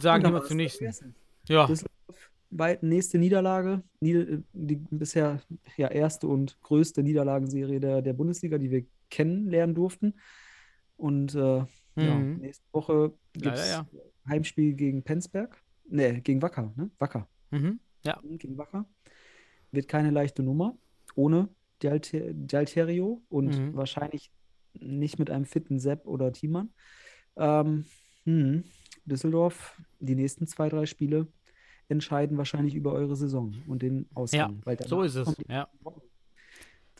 sagen, gehen wir zum nächsten. Ja. Nächste Niederlage. Die bisher erste und größte Niederlagenserie der Bundesliga, die wir kennenlernen durften. Und nächste Woche gibt es Heimspiel gegen Penzberg. Nee, gegen Wacker. Ne? Wacker. Mhm. Ja. Gegen Wacker. Wird keine leichte Nummer. Ohne D'Alterio und wahrscheinlich nicht mit einem fitten Sepp oder Thiemann. Düsseldorf, die nächsten 2-3 Spiele entscheiden wahrscheinlich über eure Saison und den Ausgang. Ja, weil so ist es. Ja.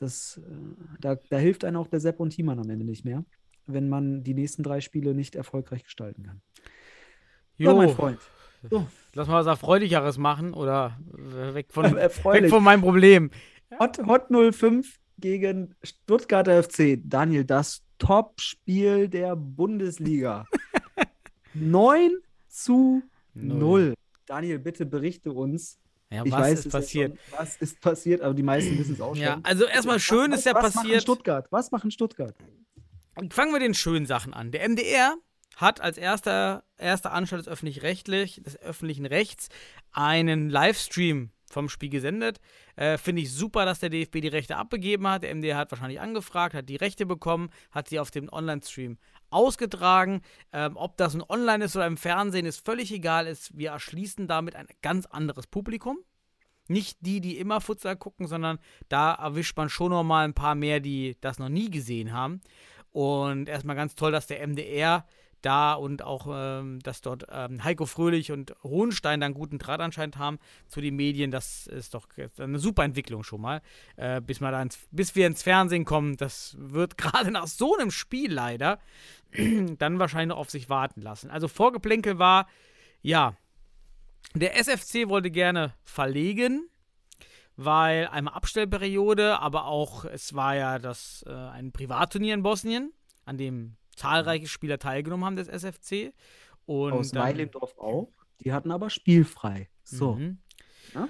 Da hilft einem auch der Sepp und Thiemann am Ende nicht mehr, wenn man die nächsten 3 Spiele nicht erfolgreich gestalten kann. Jo, ja, mein Freund. So. Lass mal was Erfreulicheres machen oder weg von meinem Problem. Hot 05 gegen Stuttgarter FC. Daniel, das Topspiel der Bundesliga. 9:0. Daniel, bitte berichte uns. Ja, was ist passiert? Aber die meisten wissen es auch schon. Ja, also erstmal schön ist ja passiert. Was machen Stuttgart? Fangen wir den schönen Sachen an. Der MDR hat als erste Anstalt des öffentlichen Rechts einen Livestream vom Spiel gesendet. Finde ich super, dass der DFB die Rechte abgegeben hat. Der MDR hat wahrscheinlich angefragt, hat die Rechte bekommen, hat sie auf dem Online-Stream ausgetragen. Ob das ein Online ist oder im Fernsehen, ist völlig egal. Wir erschließen damit ein ganz anderes Publikum. Nicht die immer Futsal gucken, sondern da erwischt man schon noch mal ein paar mehr, die das noch nie gesehen haben. Und erstmal ganz toll, dass der MDR da und auch, dass dort Heiko Fröhlich und Hohenstein dann guten Draht anscheinend haben zu den Medien, das ist doch eine super Entwicklung schon mal. Bis wir ins Fernsehen kommen, das wird gerade nach so einem Spiel leider dann wahrscheinlich noch auf sich warten lassen. Also Vorgeplänkel war, der SFC wollte gerne verlegen, weil einmal Abstellperiode, aber auch, es war ja ein Privatturnier in Bosnien, an dem zahlreiche Spieler teilgenommen haben des SFC. Und aus Weilimdorf auch. Die hatten aber spielfrei. So. Mhm. Ja?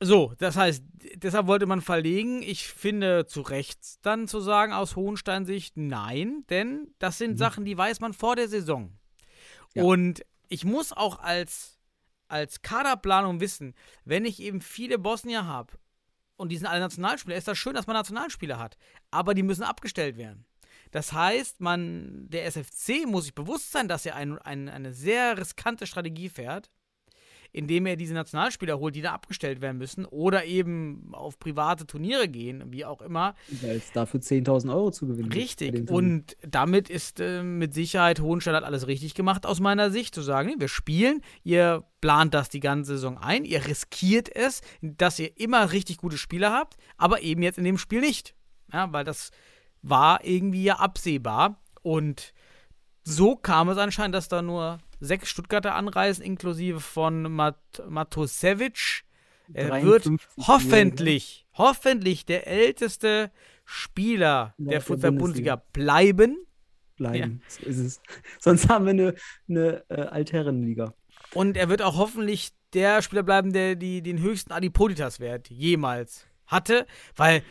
So, das heißt, deshalb wollte man verlegen. Ich finde zu Recht dann zu sagen, aus Hohenstein-Sicht, nein, denn das sind Sachen, die weiß man vor der Saison. Ja. Und ich muss auch als Kaderplanung wissen, wenn ich eben viele Bosnier habe und die sind alle Nationalspieler, ist das schön, dass man Nationalspieler hat, aber die müssen abgestellt werden. Das heißt, der SFC muss sich bewusst sein, dass er eine sehr riskante Strategie fährt, indem er diese Nationalspieler holt, die da abgestellt werden müssen oder eben auf private Turniere gehen, wie auch immer. Weil es dafür 10.000 € zu gewinnen. Richtig. Und damit ist mit Sicherheit Hohenstein hat alles richtig gemacht, aus meiner Sicht, zu sagen, nee, wir spielen, ihr plant das die ganze Saison ein, ihr riskiert es, dass ihr immer richtig gute Spieler habt, aber eben jetzt in dem Spiel nicht. Ja, weil das war irgendwie ja absehbar und so kam es anscheinend, dass da nur 6 Stuttgarter anreisen, inklusive von Matošević. Er wird hoffentlich der älteste Spieler der Futsal-Bundesliga bleiben. Ja. So ist es. Sonst haben wir eine Altherrenliga. Und er wird auch hoffentlich der Spieler bleiben, der den höchsten Adipositas-Wert jemals hatte, weil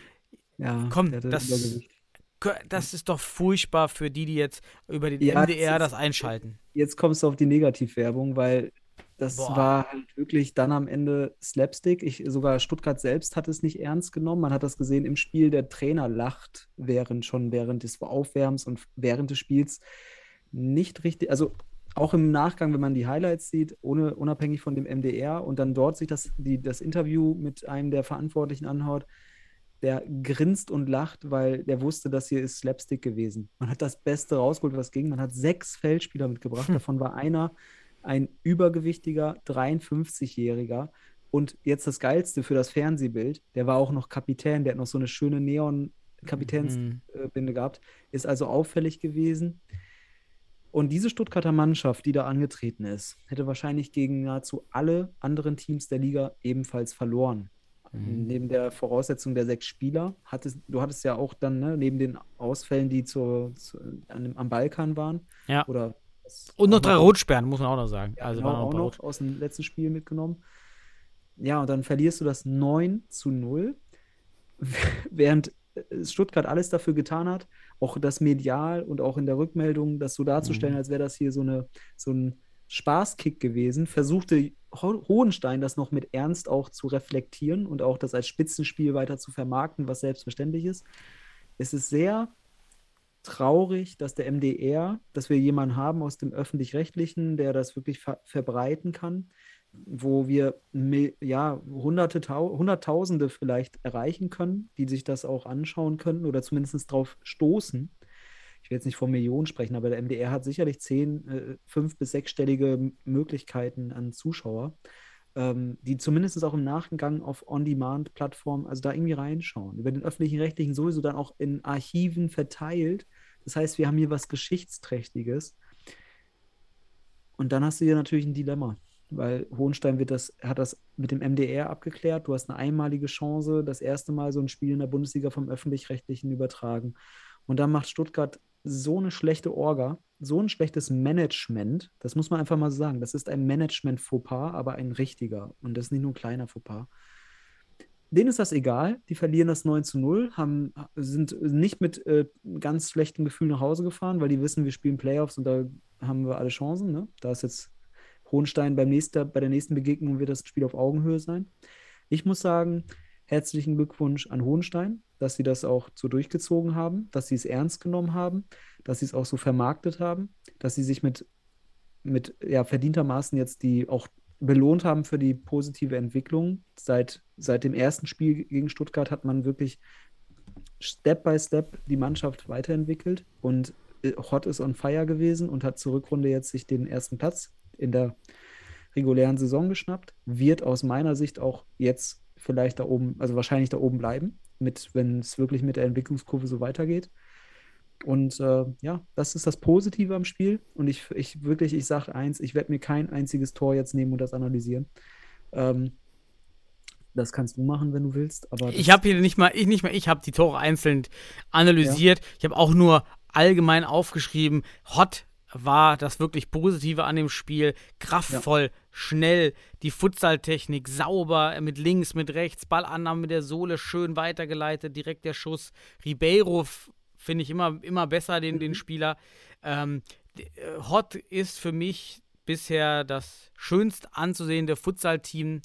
das ist doch furchtbar für die jetzt über den MDR das einschalten. Jetzt kommst du auf die Negativwerbung, weil das war halt wirklich dann am Ende Slapstick. Sogar Stuttgart selbst hat es nicht ernst genommen. Man hat das gesehen im Spiel, der Trainer lacht während des Aufwärms und während des Spiels. nicht richtig, also auch im Nachgang, wenn man die Highlights sieht, unabhängig von dem MDR und dann dort sich das Interview mit einem der Verantwortlichen anhört, der grinst und lacht, weil der wusste, das hier ist Slapstick gewesen. Man hat das Beste rausgeholt, was ging. Man hat 6 Feldspieler mitgebracht. Davon war einer ein übergewichtiger 53-Jähriger. Und jetzt das Geilste für das Fernsehbild, der war auch noch Kapitän, der hat noch so eine schöne Neon-Kapitänsbinde gehabt, ist also auffällig gewesen. Und diese Stuttgarter Mannschaft, die da angetreten ist, hätte wahrscheinlich gegen nahezu alle anderen Teams der Liga ebenfalls verloren. Neben der Voraussetzung der 6 Spieler, du hattest ja auch dann, ne, neben den Ausfällen, die am Balkan waren. Ja. Oder und noch 3 Rotsperren, muss man auch noch sagen. Ja, also genau, waren auch noch aus dem letzten Spiel mitgenommen. Ja, und dann verlierst du das 9-0, während Stuttgart alles dafür getan hat, auch das medial und auch in der Rückmeldung, das so darzustellen, als wäre das hier so ein Spaßkick gewesen, versuchte Hohenstein das noch mit Ernst auch zu reflektieren und auch das als Spitzenspiel weiter zu vermarkten, was selbstverständlich ist. Es ist sehr traurig, dass der MDR, dass wir jemanden haben aus dem Öffentlich-Rechtlichen, der das wirklich verbreiten kann, wo wir Hunderttausende vielleicht erreichen können, die sich das auch anschauen könnten oder zumindest drauf stoßen. Ich will jetzt nicht von Millionen sprechen, aber der MDR hat sicherlich 5- bis 6-stellige Möglichkeiten an Zuschauer, die zumindest auch im Nachgang auf On-Demand-Plattformen, also da irgendwie reinschauen. Über den Öffentlich-Rechtlichen sowieso dann auch in Archiven verteilt. Das heißt, wir haben hier was Geschichtsträchtiges. Und dann hast du hier natürlich ein Dilemma, weil Hohenstein hat das mit dem MDR abgeklärt. Du hast eine einmalige Chance, das erste Mal so ein Spiel in der Bundesliga vom Öffentlich-Rechtlichen übertragen. Und dann macht Stuttgart so eine schlechte Orga, so ein schlechtes Management, das muss man einfach mal sagen, das ist ein Management-Fauxpas, aber ein richtiger und das ist nicht nur ein kleiner Fauxpas. Denen ist das egal, die verlieren das 9-0, sind nicht mit ganz schlechtem Gefühl nach Hause gefahren, weil die wissen, wir spielen Playoffs und da haben wir alle Chancen, ne? Da ist jetzt Hohenstein bei der nächsten Begegnung wird das Spiel auf Augenhöhe sein. Ich muss sagen, herzlichen Glückwunsch an Hohenstein, dass sie das auch so durchgezogen haben, dass sie es ernst genommen haben, dass sie es auch so vermarktet haben, dass sie sich mit verdientermaßen jetzt die auch belohnt haben für die positive Entwicklung. Seit dem ersten Spiel gegen Stuttgart hat man wirklich Step by Step die Mannschaft weiterentwickelt und Hot ist on fire gewesen und hat zur Rückrunde jetzt sich den ersten Platz in der regulären Saison geschnappt. Wird aus meiner Sicht auch jetzt vielleicht da oben, also wahrscheinlich da oben bleiben, wenn es wirklich mit der Entwicklungskurve so weitergeht. Und das ist das Positive am Spiel. Und ich sage eins, ich werde mir kein einziges Tor jetzt nehmen und das analysieren. Das kannst du machen, wenn du willst. Aber ich habe hier ich habe die Tore einzeln analysiert. Ja. Ich habe auch nur allgemein aufgeschrieben, Hot war das wirklich Positive an dem Spiel, kraftvoll, schnell, die Futsaltechnik sauber, mit links, mit rechts, Ballannahme mit der Sohle, schön weitergeleitet, direkt der Schuss. Ribeiro finde ich immer besser, den Spieler. Hot ist für mich bisher das schönst anzusehende Futsal-Team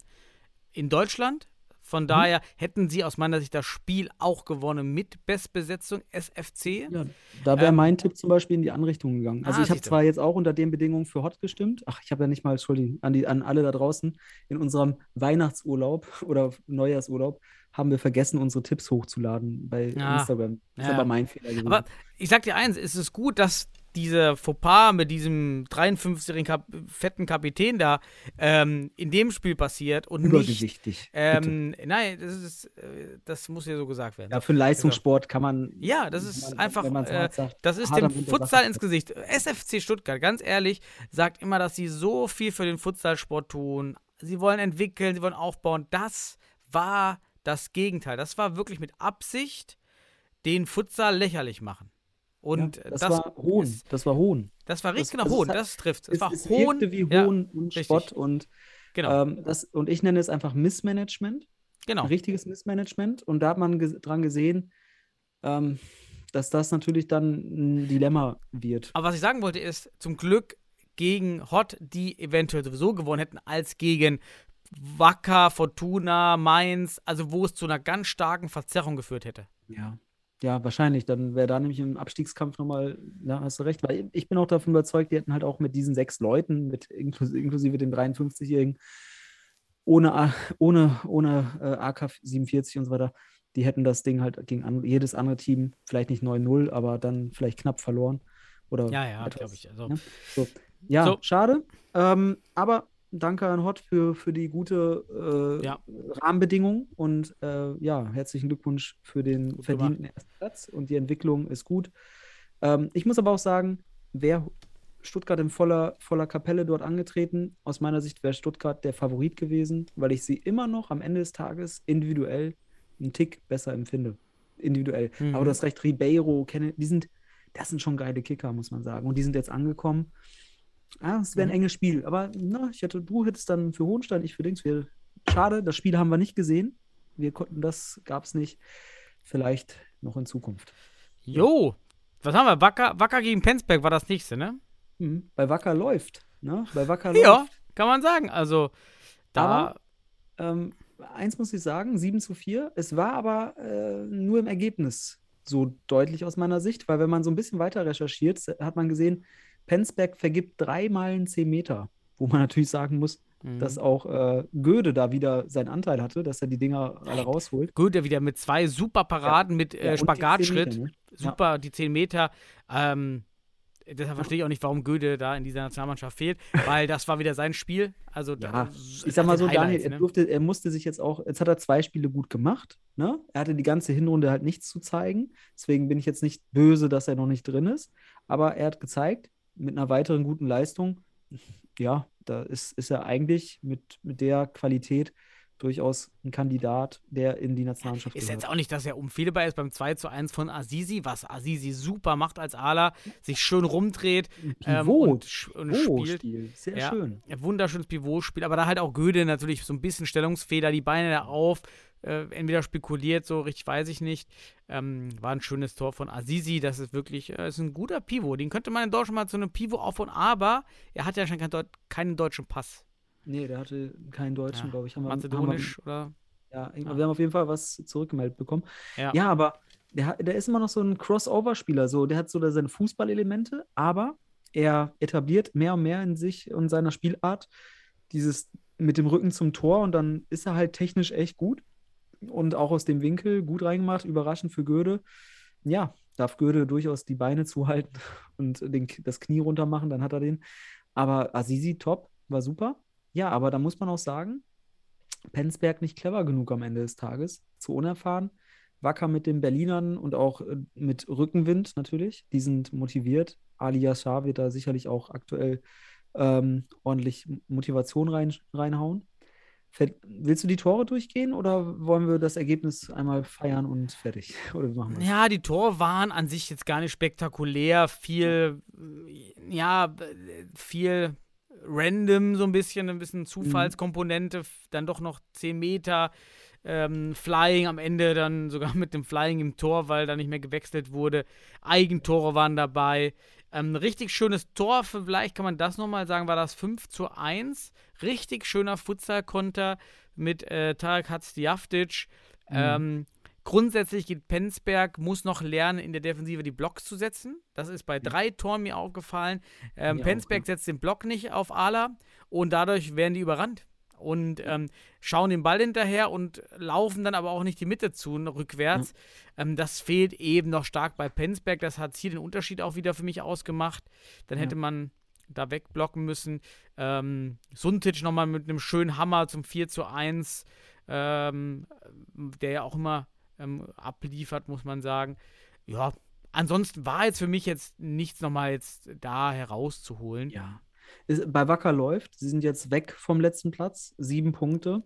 in Deutschland. Von daher hätten sie aus meiner Sicht das Spiel auch gewonnen mit Bestbesetzung SFC. Ja, da wäre mein Tipp zum Beispiel in die andere Richtung gegangen. Also ich habe zwar jetzt auch unter den Bedingungen für Hot gestimmt. Ach, ich habe ja nicht mal, Entschuldigung, an alle da draußen. In unserem Weihnachtsurlaub oder Neujahrsurlaub haben wir vergessen, unsere Tipps hochzuladen bei Instagram. Das ist aber mein Fehler gewesen. Aber ich sag dir eins, es ist gut, dass diese Fauxpas mit diesem 53-jährigen fetten Kapitän da in dem Spiel passiert und übergewichtig. Nein, das muss ja so gesagt werden. Ja, für Leistungssport kann man. Ja, das ist einfach. Sagt, das ist dem Futsal ins Gesicht. SFC Stuttgart, ganz ehrlich, sagt immer, dass sie so viel für den Futsalsport tun. Sie wollen entwickeln, sie wollen aufbauen. Das war das Gegenteil. Das war wirklich mit Absicht den Futsal lächerlich machen. Und ja, das war Hohn. Das war richtig Hohn. Das trifft. Es war Hohn. Wie Hohn und Spott. Und, genau. Und ich nenne es einfach Missmanagement. Genau. Ein richtiges Missmanagement. Und da hat man dran gesehen, dass das natürlich dann ein Dilemma wird. Aber was ich sagen wollte ist, zum Glück gegen Hot, die eventuell sowieso gewonnen hätten, als gegen Wacker, Fortuna, Mainz, also wo es zu einer ganz starken Verzerrung geführt hätte. Ja. Ja, wahrscheinlich. Dann wäre da nämlich im Abstiegskampf nochmal, ja, hast du recht, weil ich bin auch davon überzeugt, die hätten halt auch mit diesen 6 Leuten, mit inklusive den 53-Jährigen, ohne AK 47 und so weiter, die hätten das Ding halt gegen jedes andere Team, vielleicht nicht 9-0, aber dann vielleicht knapp verloren. Oder ja, glaube ich. Also, ja, so. Ja so. Schade. Aber danke an Hot für die gute Rahmenbedingungen und herzlichen Glückwunsch für den verdienten ersten Platz und die Entwicklung ist gut. Ich muss aber auch sagen, wäre Stuttgart in voller Kapelle dort angetreten, aus meiner Sicht wäre Stuttgart der Favorit gewesen, weil ich sie immer noch am Ende des Tages individuell einen Tick besser empfinde. Individuell. Mhm. Aber du hast recht, Ribeiro, das sind schon geile Kicker, muss man sagen. Und die sind jetzt angekommen. Ah, es wäre ein enges Spiel. Aber du hättest dann für Hohenstein, ich für Dings. Schade, das Spiel haben wir nicht gesehen. Wir konnten, das gab es nicht. Vielleicht noch in Zukunft. Jo, was haben wir? Wacker gegen Penzberg war das nächste, ne? Mhm. Bei Wacker läuft, ne? Ja, kann man sagen. Also, da... Aber, eins muss ich sagen, 7:4. Es war aber nur im Ergebnis so deutlich aus meiner Sicht, weil wenn man so ein bisschen weiter recherchiert, hat man gesehen, Penzberg vergibt 3 Mal einen 10 Meter, wo man natürlich sagen muss, dass auch Göde da wieder seinen Anteil hatte, dass er die Dinger alle rausholt. Göde wieder mit 2 super Paraden, mit Spagatschritt, die 10 Meter, ne? Super, ja. Die 10 Meter, deshalb verstehe ich auch nicht, warum Göde da in dieser Nationalmannschaft fehlt, weil das war wieder sein Spiel. Also ja, ich sag mal so, Highlights, Daniel, er musste sich jetzt hat er 2 Spiele gut gemacht, ne? Er hatte die ganze Hinrunde halt nichts zu zeigen, deswegen bin ich jetzt nicht böse, dass er noch nicht drin ist, aber er hat gezeigt, mit einer weiteren guten Leistung, ja, da ist er eigentlich mit der Qualität durchaus ein Kandidat, der in die Nationalmannschaft gehört. Ist jetzt auch nicht, dass er unfehlbar ist beim 2:1 von Azizi, was Azizi super macht als Ala, sich schön rumdreht. Und spielt. Sehr schön. Wunderschönes Pivotspiel, aber da halt auch Göde natürlich so ein bisschen Stellungsfeder, die Beine da auf, entweder spekuliert, so richtig weiß ich nicht. War ein schönes Tor von Azizi, das ist wirklich ist ein guter Pivot. Den könnte man in Deutschland mal zu einem Pivot aufbauen, aber er hat ja schon keinen deutschen Pass. Nee, der hatte keinen deutschen, glaube ich. Mazedonisch oder? Ja, wir haben auf jeden Fall was zurückgemeldet bekommen. Ja, aber der ist immer noch so ein Crossover-Spieler. So. Der hat so seine Fußballelemente, aber er etabliert mehr und mehr in sich und seiner Spielart dieses mit dem Rücken zum Tor und dann ist er halt technisch echt gut und auch aus dem Winkel gut reingemacht, überraschend für Göde. Ja, darf Göde durchaus die Beine zuhalten und das Knie runter machen, dann hat er den. Aber Azizi, top, war super. Ja, aber da muss man auch sagen, Penzberg nicht clever genug am Ende des Tages, zu unerfahren. Wacker mit den Berlinern und auch mit Rückenwind natürlich, die sind motiviert. Ali Yashar wird da sicherlich auch aktuell ordentlich Motivation reinhauen. Willst du die Tore durchgehen oder wollen wir das Ergebnis einmal feiern und fertig? Oder wie machen wir das? Ja, die Tore waren an sich jetzt gar nicht spektakulär. Viel random, so ein bisschen Zufallskomponente, dann doch noch 10 Meter, Flying am Ende, dann sogar mit dem Flying im Tor, weil da nicht mehr gewechselt wurde. Eigentore waren dabei. Ein richtig schönes Tor, vielleicht kann man das nochmal sagen, war das 5:1. Richtig schöner Futsal-Konter mit Tarek Hatzdiaftic. Grundsätzlich geht Penzberg, muss noch lernen, in der Defensive die Blocks zu setzen. Das ist bei 3 Toren mir aufgefallen. Penzberg setzt den Block nicht auf Ala und dadurch werden die überrannt und schauen den Ball hinterher und laufen dann aber auch nicht die Mitte zu, rückwärts. Ja. Das fehlt eben noch stark bei Penzberg. Das hat hier den Unterschied auch wieder für mich ausgemacht. Dann hätte man da wegblocken müssen. Suntic nochmal mit einem schönen Hammer zum 4:1, der ja auch immer abliefert, muss man sagen. Ja, ansonsten war jetzt für mich jetzt nichts nochmal jetzt da herauszuholen. Ja. Bei Wacker läuft, sie sind jetzt weg vom letzten Platz, 7 Punkte.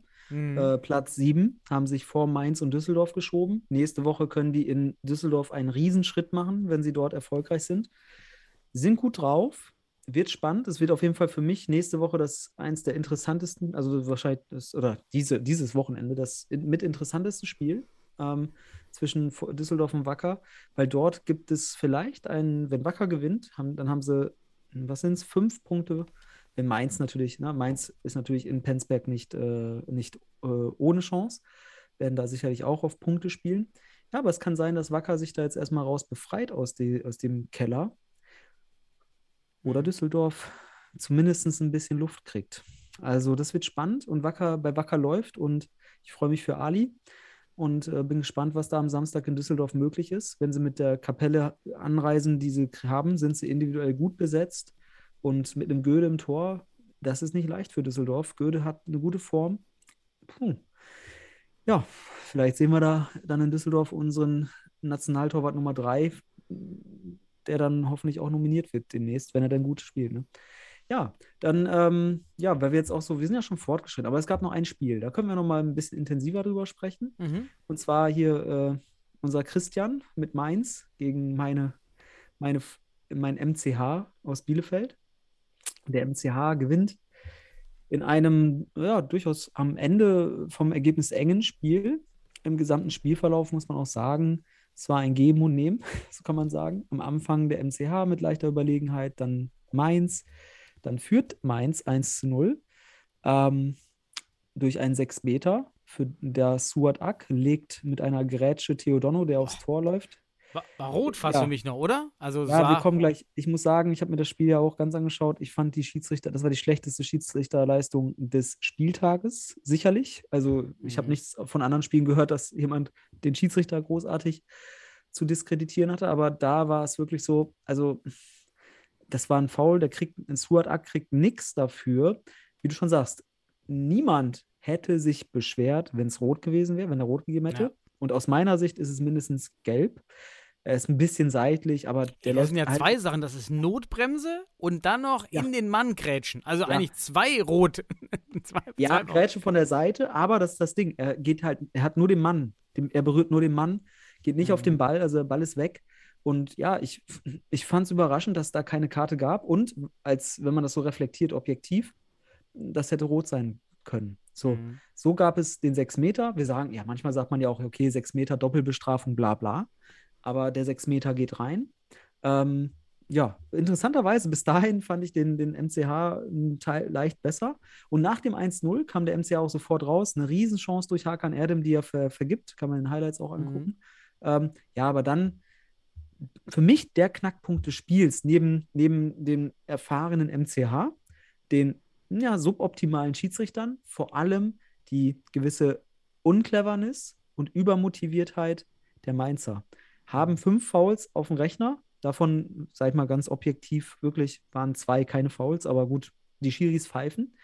Platz 7 haben sich vor Mainz und Düsseldorf geschoben. Nächste Woche können die in Düsseldorf einen Riesenschritt machen, wenn sie dort erfolgreich sind. Sind gut drauf, wird spannend. Es wird auf jeden Fall für mich nächste Woche das eins der interessantesten, also wahrscheinlich dieses Wochenende das mit interessanteste Spiel. Zwischen Düsseldorf und Wacker, weil dort gibt es vielleicht wenn Wacker gewinnt, dann haben sie, was sind es, 5 Punkte, wenn Mainz natürlich, Mainz ist natürlich in Penzberg nicht ohne Chance, werden da sicherlich auch auf Punkte spielen. Ja, aber es kann sein, dass Wacker sich da jetzt erstmal raus befreit aus dem Keller oder Düsseldorf zumindest ein bisschen Luft kriegt. Also das wird spannend und Wacker, bei Wacker läuft und ich freue mich für Ali und bin gespannt, was da am Samstag in Düsseldorf möglich ist. Wenn sie mit der Kapelle anreisen, die sie haben, sind sie individuell gut besetzt und mit einem Göde im Tor, das ist nicht leicht für Düsseldorf. Göde hat eine gute Form. Ja, vielleicht sehen wir da dann in Düsseldorf unseren Nationaltorwart Nummer 3, der dann hoffentlich auch nominiert wird demnächst, wenn er dann gut spielt. Ne? Ja, dann, ja, weil wir jetzt auch so, wir sind ja schon fortgeschritten, aber es gab noch ein Spiel, da können wir noch mal ein bisschen intensiver drüber sprechen. Mhm. Und zwar hier unser Christian mit Mainz gegen mein MCH aus Bielefeld. Der MCH gewinnt in einem, ja, durchaus am Ende vom Ergebnis engen Spiel. Im gesamten Spielverlauf muss man auch sagen, es war ein Geben und Nehmen, so kann man sagen. Am Anfang der MCH mit leichter Überlegenheit, dann Mainz. Dann führt Mainz 1:0 durch einen 6-Meter. Der Suat Ak legt mit einer Grätsche Theodono, der aufs Tor läuft. War rot fast für mich noch, oder? Also ja, wir kommen gleich. Ich muss sagen, ich habe mir das Spiel ja auch ganz angeschaut. Ich fand die Schiedsrichter, das war die schlechteste Schiedsrichterleistung des Spieltages, sicherlich. Also ich habe nichts von anderen Spielen gehört, dass jemand den Schiedsrichter großartig zu diskreditieren hatte. Aber da war es wirklich so, also das war ein Foul, ein Suat Ak kriegt nichts dafür. Wie du schon sagst, niemand hätte sich beschwert, wenn es rot gewesen wäre, wenn er rot gegeben hätte. Ja. Und aus meiner Sicht ist es mindestens gelb. Er ist ein bisschen seitlich, aber der läuft. Das sind ja halt zwei Sachen. Das ist Notbremse und dann noch in den Mann grätschen. Also eigentlich zwei rote. zwei Grätschen von der Seite, aber das ist das Ding. Er geht halt, er hat nur den Mann. Er berührt nur den Mann, geht nicht auf den Ball, also der Ball ist weg. Und ja, ich fand es überraschend, dass da keine Karte gab und, als wenn man das so reflektiert, objektiv, das hätte rot sein können. So gab es den 6-Meter. Wir sagen, ja, manchmal sagt man ja auch, okay, 6 Meter, Doppelbestrafung, bla bla. Aber der 6-Meter geht rein. Ja, interessanterweise, bis dahin fand ich den MCH leicht besser. Und nach dem 1:0 kam der MCH auch sofort raus. Eine Riesenchance durch Hakan Erdem, die er vergibt. Kann man in den Highlights auch angucken. Ja, aber dann für mich der Knackpunkt des Spiels, neben dem erfahrenen MCH, den suboptimalen Schiedsrichtern, vor allem die gewisse Uncleverness und Übermotiviertheit der Mainzer. Haben 5 Fouls auf dem Rechner, davon, sag ich mal ganz objektiv, wirklich waren 2 keine Fouls, aber gut, die Schiris pfeifen.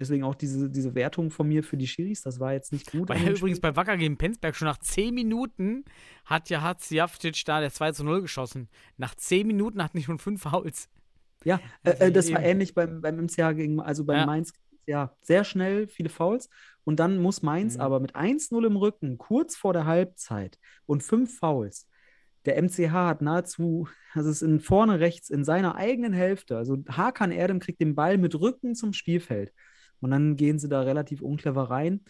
Deswegen auch diese Wertung von mir für die Schiris, das war jetzt nicht gut. Weil übrigens bei Wacker gegen Penzberg schon nach 10 Minuten hat ja Hatzjavcic da der 2:0 geschossen. Nach 10 Minuten hatten die schon 5 Fouls. Ja, das war ähnlich beim MCH gegen, also beim Mainz, ja, sehr schnell, viele Fouls. Und dann muss Mainz aber mit 1:0 im Rücken, kurz vor der Halbzeit und 5 Fouls. Der MCH hat nahezu, also es ist vorne rechts in seiner eigenen Hälfte, also Hakan Erdem kriegt den Ball mit Rücken zum Spielfeld. Und dann gehen sie da relativ unclever rein.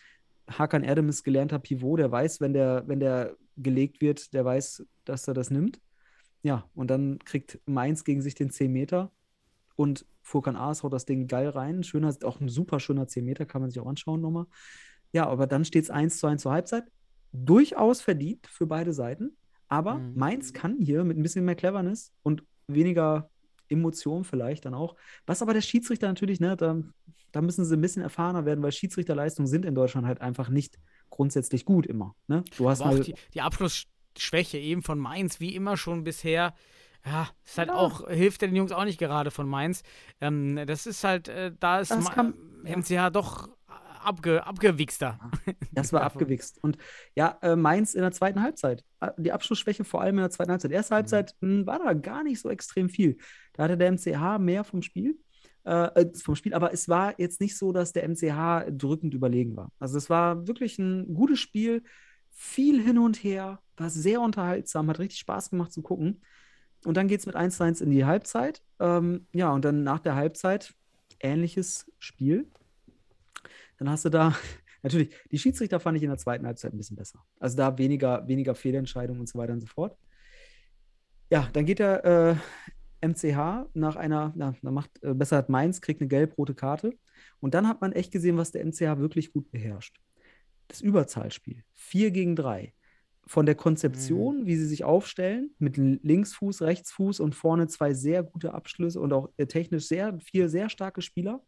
Hakan Erdem ist gelernter Pivot, der weiß, wenn der gelegt wird, der weiß, dass er das nimmt. Ja, und dann kriegt Mainz gegen sich den 10-Meter. Und Furkan Aas haut das Ding geil rein. Schöner, auch ein super schöner 10-Meter, kann man sich auch anschauen nochmal. Ja, aber dann steht es 1:1 zur Halbzeit. Durchaus verdient für beide Seiten. Aber Mainz kann hier mit ein bisschen mehr Cleverness und weniger Emotion vielleicht dann auch. Was aber der Schiedsrichter natürlich, ne, da müssen sie ein bisschen erfahrener werden, weil Schiedsrichterleistungen sind in Deutschland halt einfach nicht grundsätzlich gut immer. Ne? Du hast halt die Abschlussschwäche eben von Mainz, wie immer schon bisher. Ja, ist halt auch, hilft den Jungs auch nicht gerade von Mainz. Das ist halt, da ist MCH doch abgewichster. Das war abgewichst. Und ja, Mainz in der zweiten Halbzeit. Die Abschlussschwäche vor allem in der zweiten Halbzeit. Erste Halbzeit war da gar nicht so extrem viel. Da hatte der MCH mehr vom Spiel, aber es war jetzt nicht so, dass der MCH drückend überlegen war. Also es war wirklich ein gutes Spiel, viel hin und her, war sehr unterhaltsam, hat richtig Spaß gemacht zu gucken. Und dann geht es mit 1:1 in die Halbzeit. Ja, und dann nach der Halbzeit ähnliches Spiel. Dann hast du da, natürlich, die Schiedsrichter fand ich in der zweiten Halbzeit ein bisschen besser. Also da weniger Fehlentscheidungen und so weiter und so fort. Ja, dann geht der MCH hat Mainz, kriegt eine gelb-rote Karte. Und dann hat man echt gesehen, was der MCH wirklich gut beherrscht. Das Überzahlspiel. 4 gegen 3. von der Konzeption, wie sie sich aufstellen, mit Linksfuß, Rechtsfuß und vorne zwei sehr gute Abschlüsse und auch technisch vier sehr starke Spieler,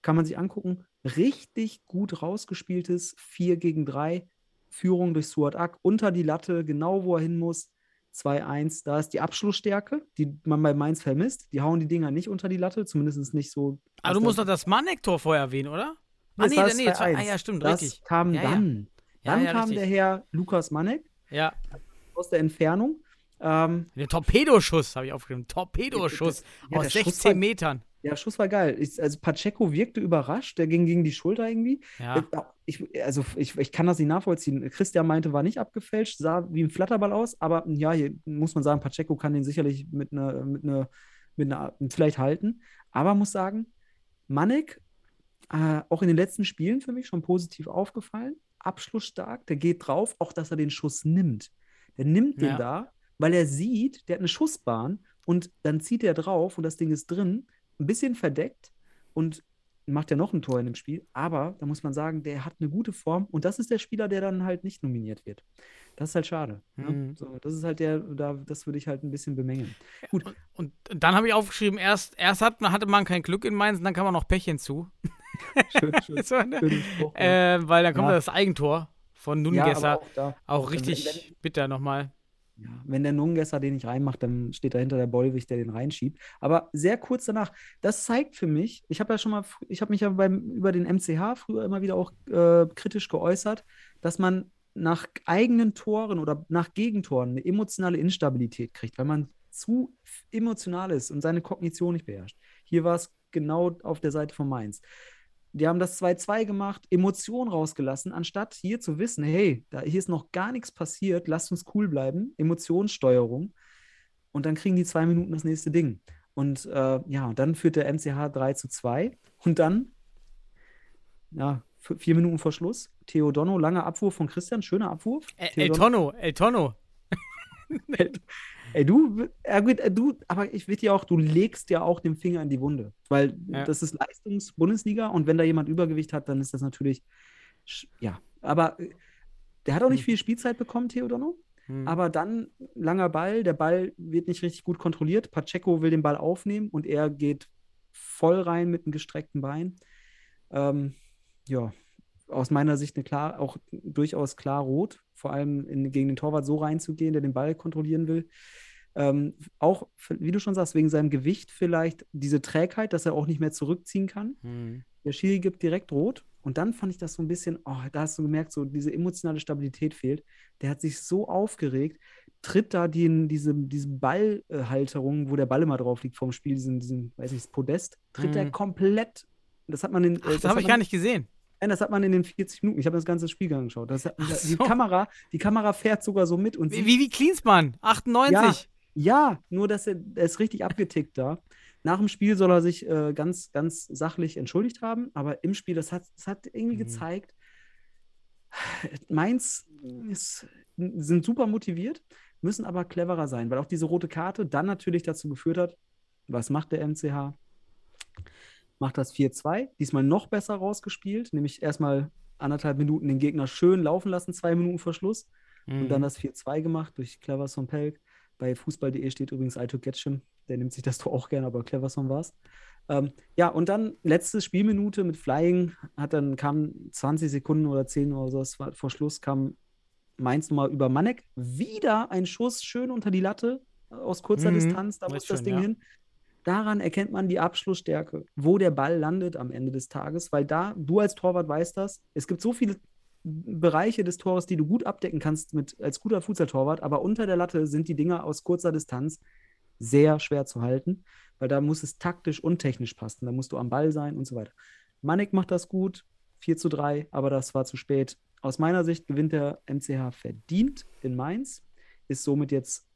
kann man sich angucken. Richtig gut rausgespieltes 4-3, Führung durch Suat Ak, unter die Latte, genau wo er hin muss, 2-1, da ist die Abschlussstärke, die man bei Mainz vermisst. Die hauen die Dinger nicht unter die Latte, zumindest nicht so. Aber du musst doch das Manek-Tor vorher erwähnen, oder? Das kam dann. Dann kam der Herr Lukas Manek aus der Entfernung. Der Torpedoschuss, habe ich aufgeschrieben. Torpedoschuss aus 16 Metern. Der Schuss war geil. Pacheco wirkte überrascht, der ging gegen die Schulter irgendwie. Ja. Ich kann das nicht nachvollziehen. Christian meinte, war nicht abgefälscht, sah wie ein Flatterball aus, aber ja, hier muss man sagen, Pacheco kann den sicherlich mit einer vielleicht halten. Aber muss sagen, Manek, auch in den letzten Spielen für mich schon positiv aufgefallen, abschlussstark, der geht drauf, auch dass er den Schuss nimmt. Der nimmt den da, weil er sieht, der hat eine Schussbahn und dann zieht er drauf und das Ding ist drin, ein bisschen verdeckt und macht ja noch ein Tor in dem Spiel, aber da muss man sagen, der hat eine gute Form und das ist der Spieler, der dann halt nicht nominiert wird. Das ist halt schade. Ne? So, das ist halt das würde ich halt ein bisschen bemängeln. Gut. Und dann habe ich aufgeschrieben, erst hatte man kein Glück in Mainz und dann kam man noch Pech hinzu. Schön, so, ne? Spruch, ja. Weil dann kommt das Eigentor von Nungesser. Ja, auch richtig wenn bitter nochmal. Ja, wenn der Nungesser den nicht reinmacht, dann steht dahinter der Bollwig, der den reinschiebt. Aber sehr kurz danach, das zeigt für mich, ich habe mich über den MCH früher immer wieder auch kritisch geäußert, dass man nach eigenen Toren oder nach Gegentoren eine emotionale Instabilität kriegt, weil man zu emotional ist und seine Kognition nicht beherrscht. Hier war es genau auf der Seite von Mainz. Die haben das 2-2 gemacht, Emotionen rausgelassen, anstatt hier zu wissen, hey, hier ist noch gar nichts passiert, lasst uns cool bleiben, Emotionssteuerung. Und dann kriegen die 2 Minuten das nächste Ding. Und dann führt der MCH 3-2 und dann 4 Minuten vor Schluss, Theodono, langer Abwurf von Christian, schöner Abwurf. El Tonno. Aber ich will dir auch, du legst ja auch den Finger in die Wunde, weil das ist Leistungs-Bundesliga und wenn da jemand Übergewicht hat, dann ist das natürlich, aber der hat auch nicht viel Spielzeit bekommen, Theodono, aber dann langer Ball, der Ball wird nicht richtig gut kontrolliert, Pacheco will den Ball aufnehmen und er geht voll rein mit einem gestreckten Bein, aus meiner Sicht durchaus klar rot, vor allem gegen den Torwart so reinzugehen, der den Ball kontrollieren will. Auch, wie du schon sagst, wegen seinem Gewicht vielleicht diese Trägheit, dass er auch nicht mehr zurückziehen kann. Der Schiri gibt direkt rot und dann fand ich das so ein bisschen, da hast du gemerkt, so diese emotionale Stabilität fehlt. Der hat sich so aufgeregt, tritt da diese Ballhalterung, wo der Ball immer drauf liegt vorm Spiel, diesen Podest, tritt er komplett. Das hat man in... das habe ich gar nicht gesehen. Nein, das hat man in den 40 Minuten. Ich habe das ganze Spiel angeschaut. Die Kamera fährt sogar so mit. Und wie Klinsmann, 98. Ja, nur dass er ist richtig abgetickt da. Nach dem Spiel soll er sich ganz, ganz sachlich entschuldigt haben. Aber im Spiel, das hat irgendwie gezeigt, Mainz sind super motiviert, müssen aber cleverer sein. Weil auch diese rote Karte dann natürlich dazu geführt hat, was macht der MCH? Macht das 4-2, diesmal noch besser rausgespielt, nämlich erstmal 1,5 Minuten den Gegner schön laufen lassen, 2 Minuten vor Schluss und dann das 4-2 gemacht durch Cleverson Pelk. Bei Fußball.de steht übrigens Itokgetschen, der nimmt sich das Tor auch gerne, aber Cleverson war es. Und dann letzte Spielminute mit Flying, kam 20 Sekunden oder 10 oder so, das war vor Schluss, kam Mainz nochmal über Manek, wieder ein Schuss, schön unter die Latte, aus kurzer Distanz, da muss das Ding hin. Daran erkennt man die Abschlussstärke, wo der Ball landet am Ende des Tages, weil du als Torwart weißt das, es gibt so viele Bereiche des Tores, die du gut abdecken kannst als guter Futsal-Torwart, aber unter der Latte sind die Dinger aus kurzer Distanz sehr schwer zu halten, weil da muss es taktisch und technisch passen, da musst du am Ball sein und so weiter. Manek macht das gut, 4-3, aber das war zu spät. Aus meiner Sicht gewinnt der MCH verdient in Mainz, ist somit jetzt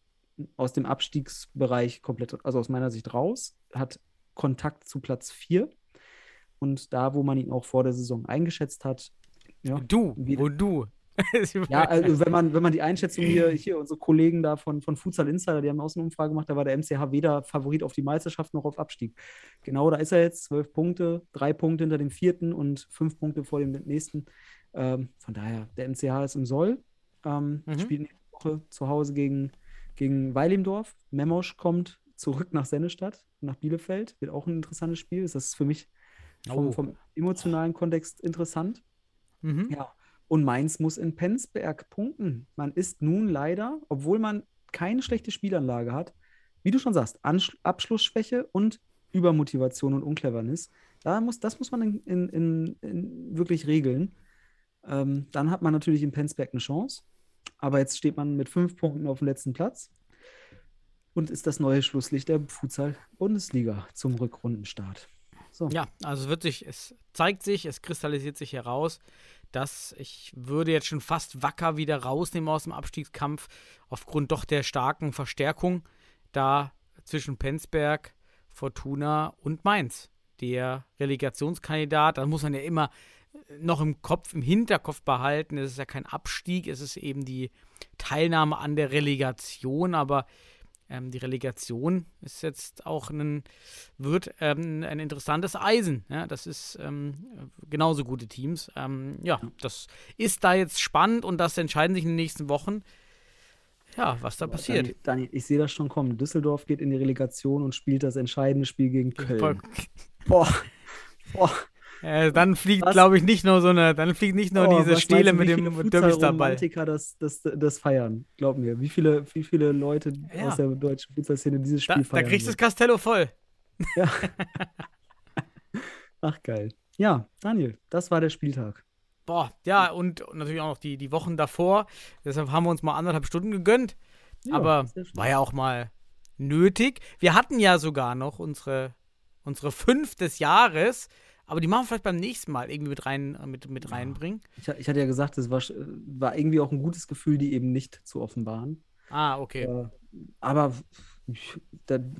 aus dem Abstiegsbereich komplett, also aus meiner Sicht raus, hat Kontakt zu Platz 4 und da, wo man ihn auch vor der Saison eingeschätzt hat. Ja, also wenn man die Einschätzung hier unsere Kollegen da von Futsal Insider, die haben auch eine Umfrage gemacht, da war der MCH weder Favorit auf die Meisterschaft noch auf Abstieg. Genau, da ist er jetzt, 12 Punkte, 3 Punkte hinter dem vierten und 5 Punkte vor dem nächsten. Von daher, der MCH ist im Soll. Spielt nächste Woche zu Hause gegen Weilimdorf. Memoš kommt zurück nach Sennestadt, nach Bielefeld. Wird auch ein interessantes Spiel. Das ist für mich vom emotionalen Kontext interessant. Mhm. Ja. Und Mainz muss in Penzberg punkten. Man ist nun leider, obwohl man keine schlechte Spielanlage hat, wie du schon sagst, Abschlussschwäche und Übermotivation und Unclevernis. Das muss man in wirklich regeln. Dann hat man natürlich in Penzberg eine Chance. Aber jetzt steht man mit 5 Punkten auf dem letzten Platz und ist das neue Schlusslicht der Futsal-Bundesliga zum Rückrundenstart. So. Ja, also es zeigt sich, es kristallisiert sich heraus, dass ich würde jetzt schon fast Wacker wieder rausnehmen aus dem Abstiegskampf aufgrund doch der starken Verstärkung da zwischen Penzberg, Fortuna und Mainz. Der Relegationskandidat, da muss man ja immer noch im Hinterkopf behalten, es ist ja kein Abstieg, es ist eben die Teilnahme an der Relegation, aber die Relegation ist jetzt auch ein interessantes Eisen. Ja? Das ist genauso gute Teams. Das ist da jetzt spannend und das entscheiden sich in den nächsten Wochen. Ja, was da passiert. Daniel, ich sehe das schon kommen. Düsseldorf geht in die Relegation und spielt das entscheidende Spiel gegen Köln. Boah. Dann fliegt, glaube ich, diese Stele mit dem Derby-Star-Ball. Das feiern, glaub mir. Wie viele Leute aus der deutschen Fußballszene dieses Spiel feiern. Da kriegst du das Castello voll. Ja. Ach, geil. Ja, Daniel, das war der Spieltag. Boah, ja, und natürlich auch noch die Wochen davor. Deshalb haben wir uns mal 1,5 Stunden gegönnt. Ja, aber war ja auch mal nötig. Wir hatten ja sogar noch unsere 5 des Jahres. Aber die machen wir vielleicht beim nächsten Mal irgendwie mit reinbringen. Ich hatte ja gesagt, es war irgendwie auch ein gutes Gefühl, die eben nicht zu offenbaren. Ah, okay. Aber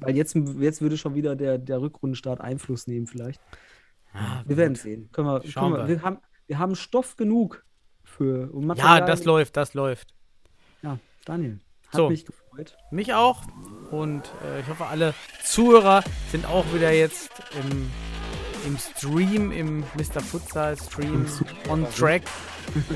jetzt würde schon wieder der Rückrundenstart Einfluss nehmen vielleicht. Ah, wir werden es sehen. Schauen wir. Wir haben Stoff genug für Material. Ja, das läuft. Ja, Daniel, hat mich gefreut. Mich auch. Und ich hoffe, alle Zuhörer sind auch wieder jetzt im Stream, im Mr. Futsal Stream on Track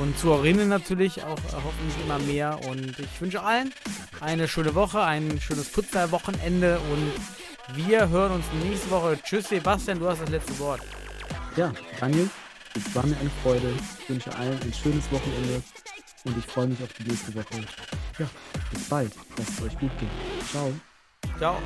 und Zuhörerinnen natürlich auch hoffentlich immer mehr, und ich wünsche allen eine schöne Woche, ein schönes Futsal-Wochenende, und wir hören uns nächste Woche. Tschüss Sebastian, du hast das letzte Wort. Ja, Daniel, es war mir eine Freude. Ich wünsche allen ein schönes Wochenende und ich freue mich auf die nächste Woche. Ja, bis bald. Lasst es euch gut gehen. Ciao. Ciao.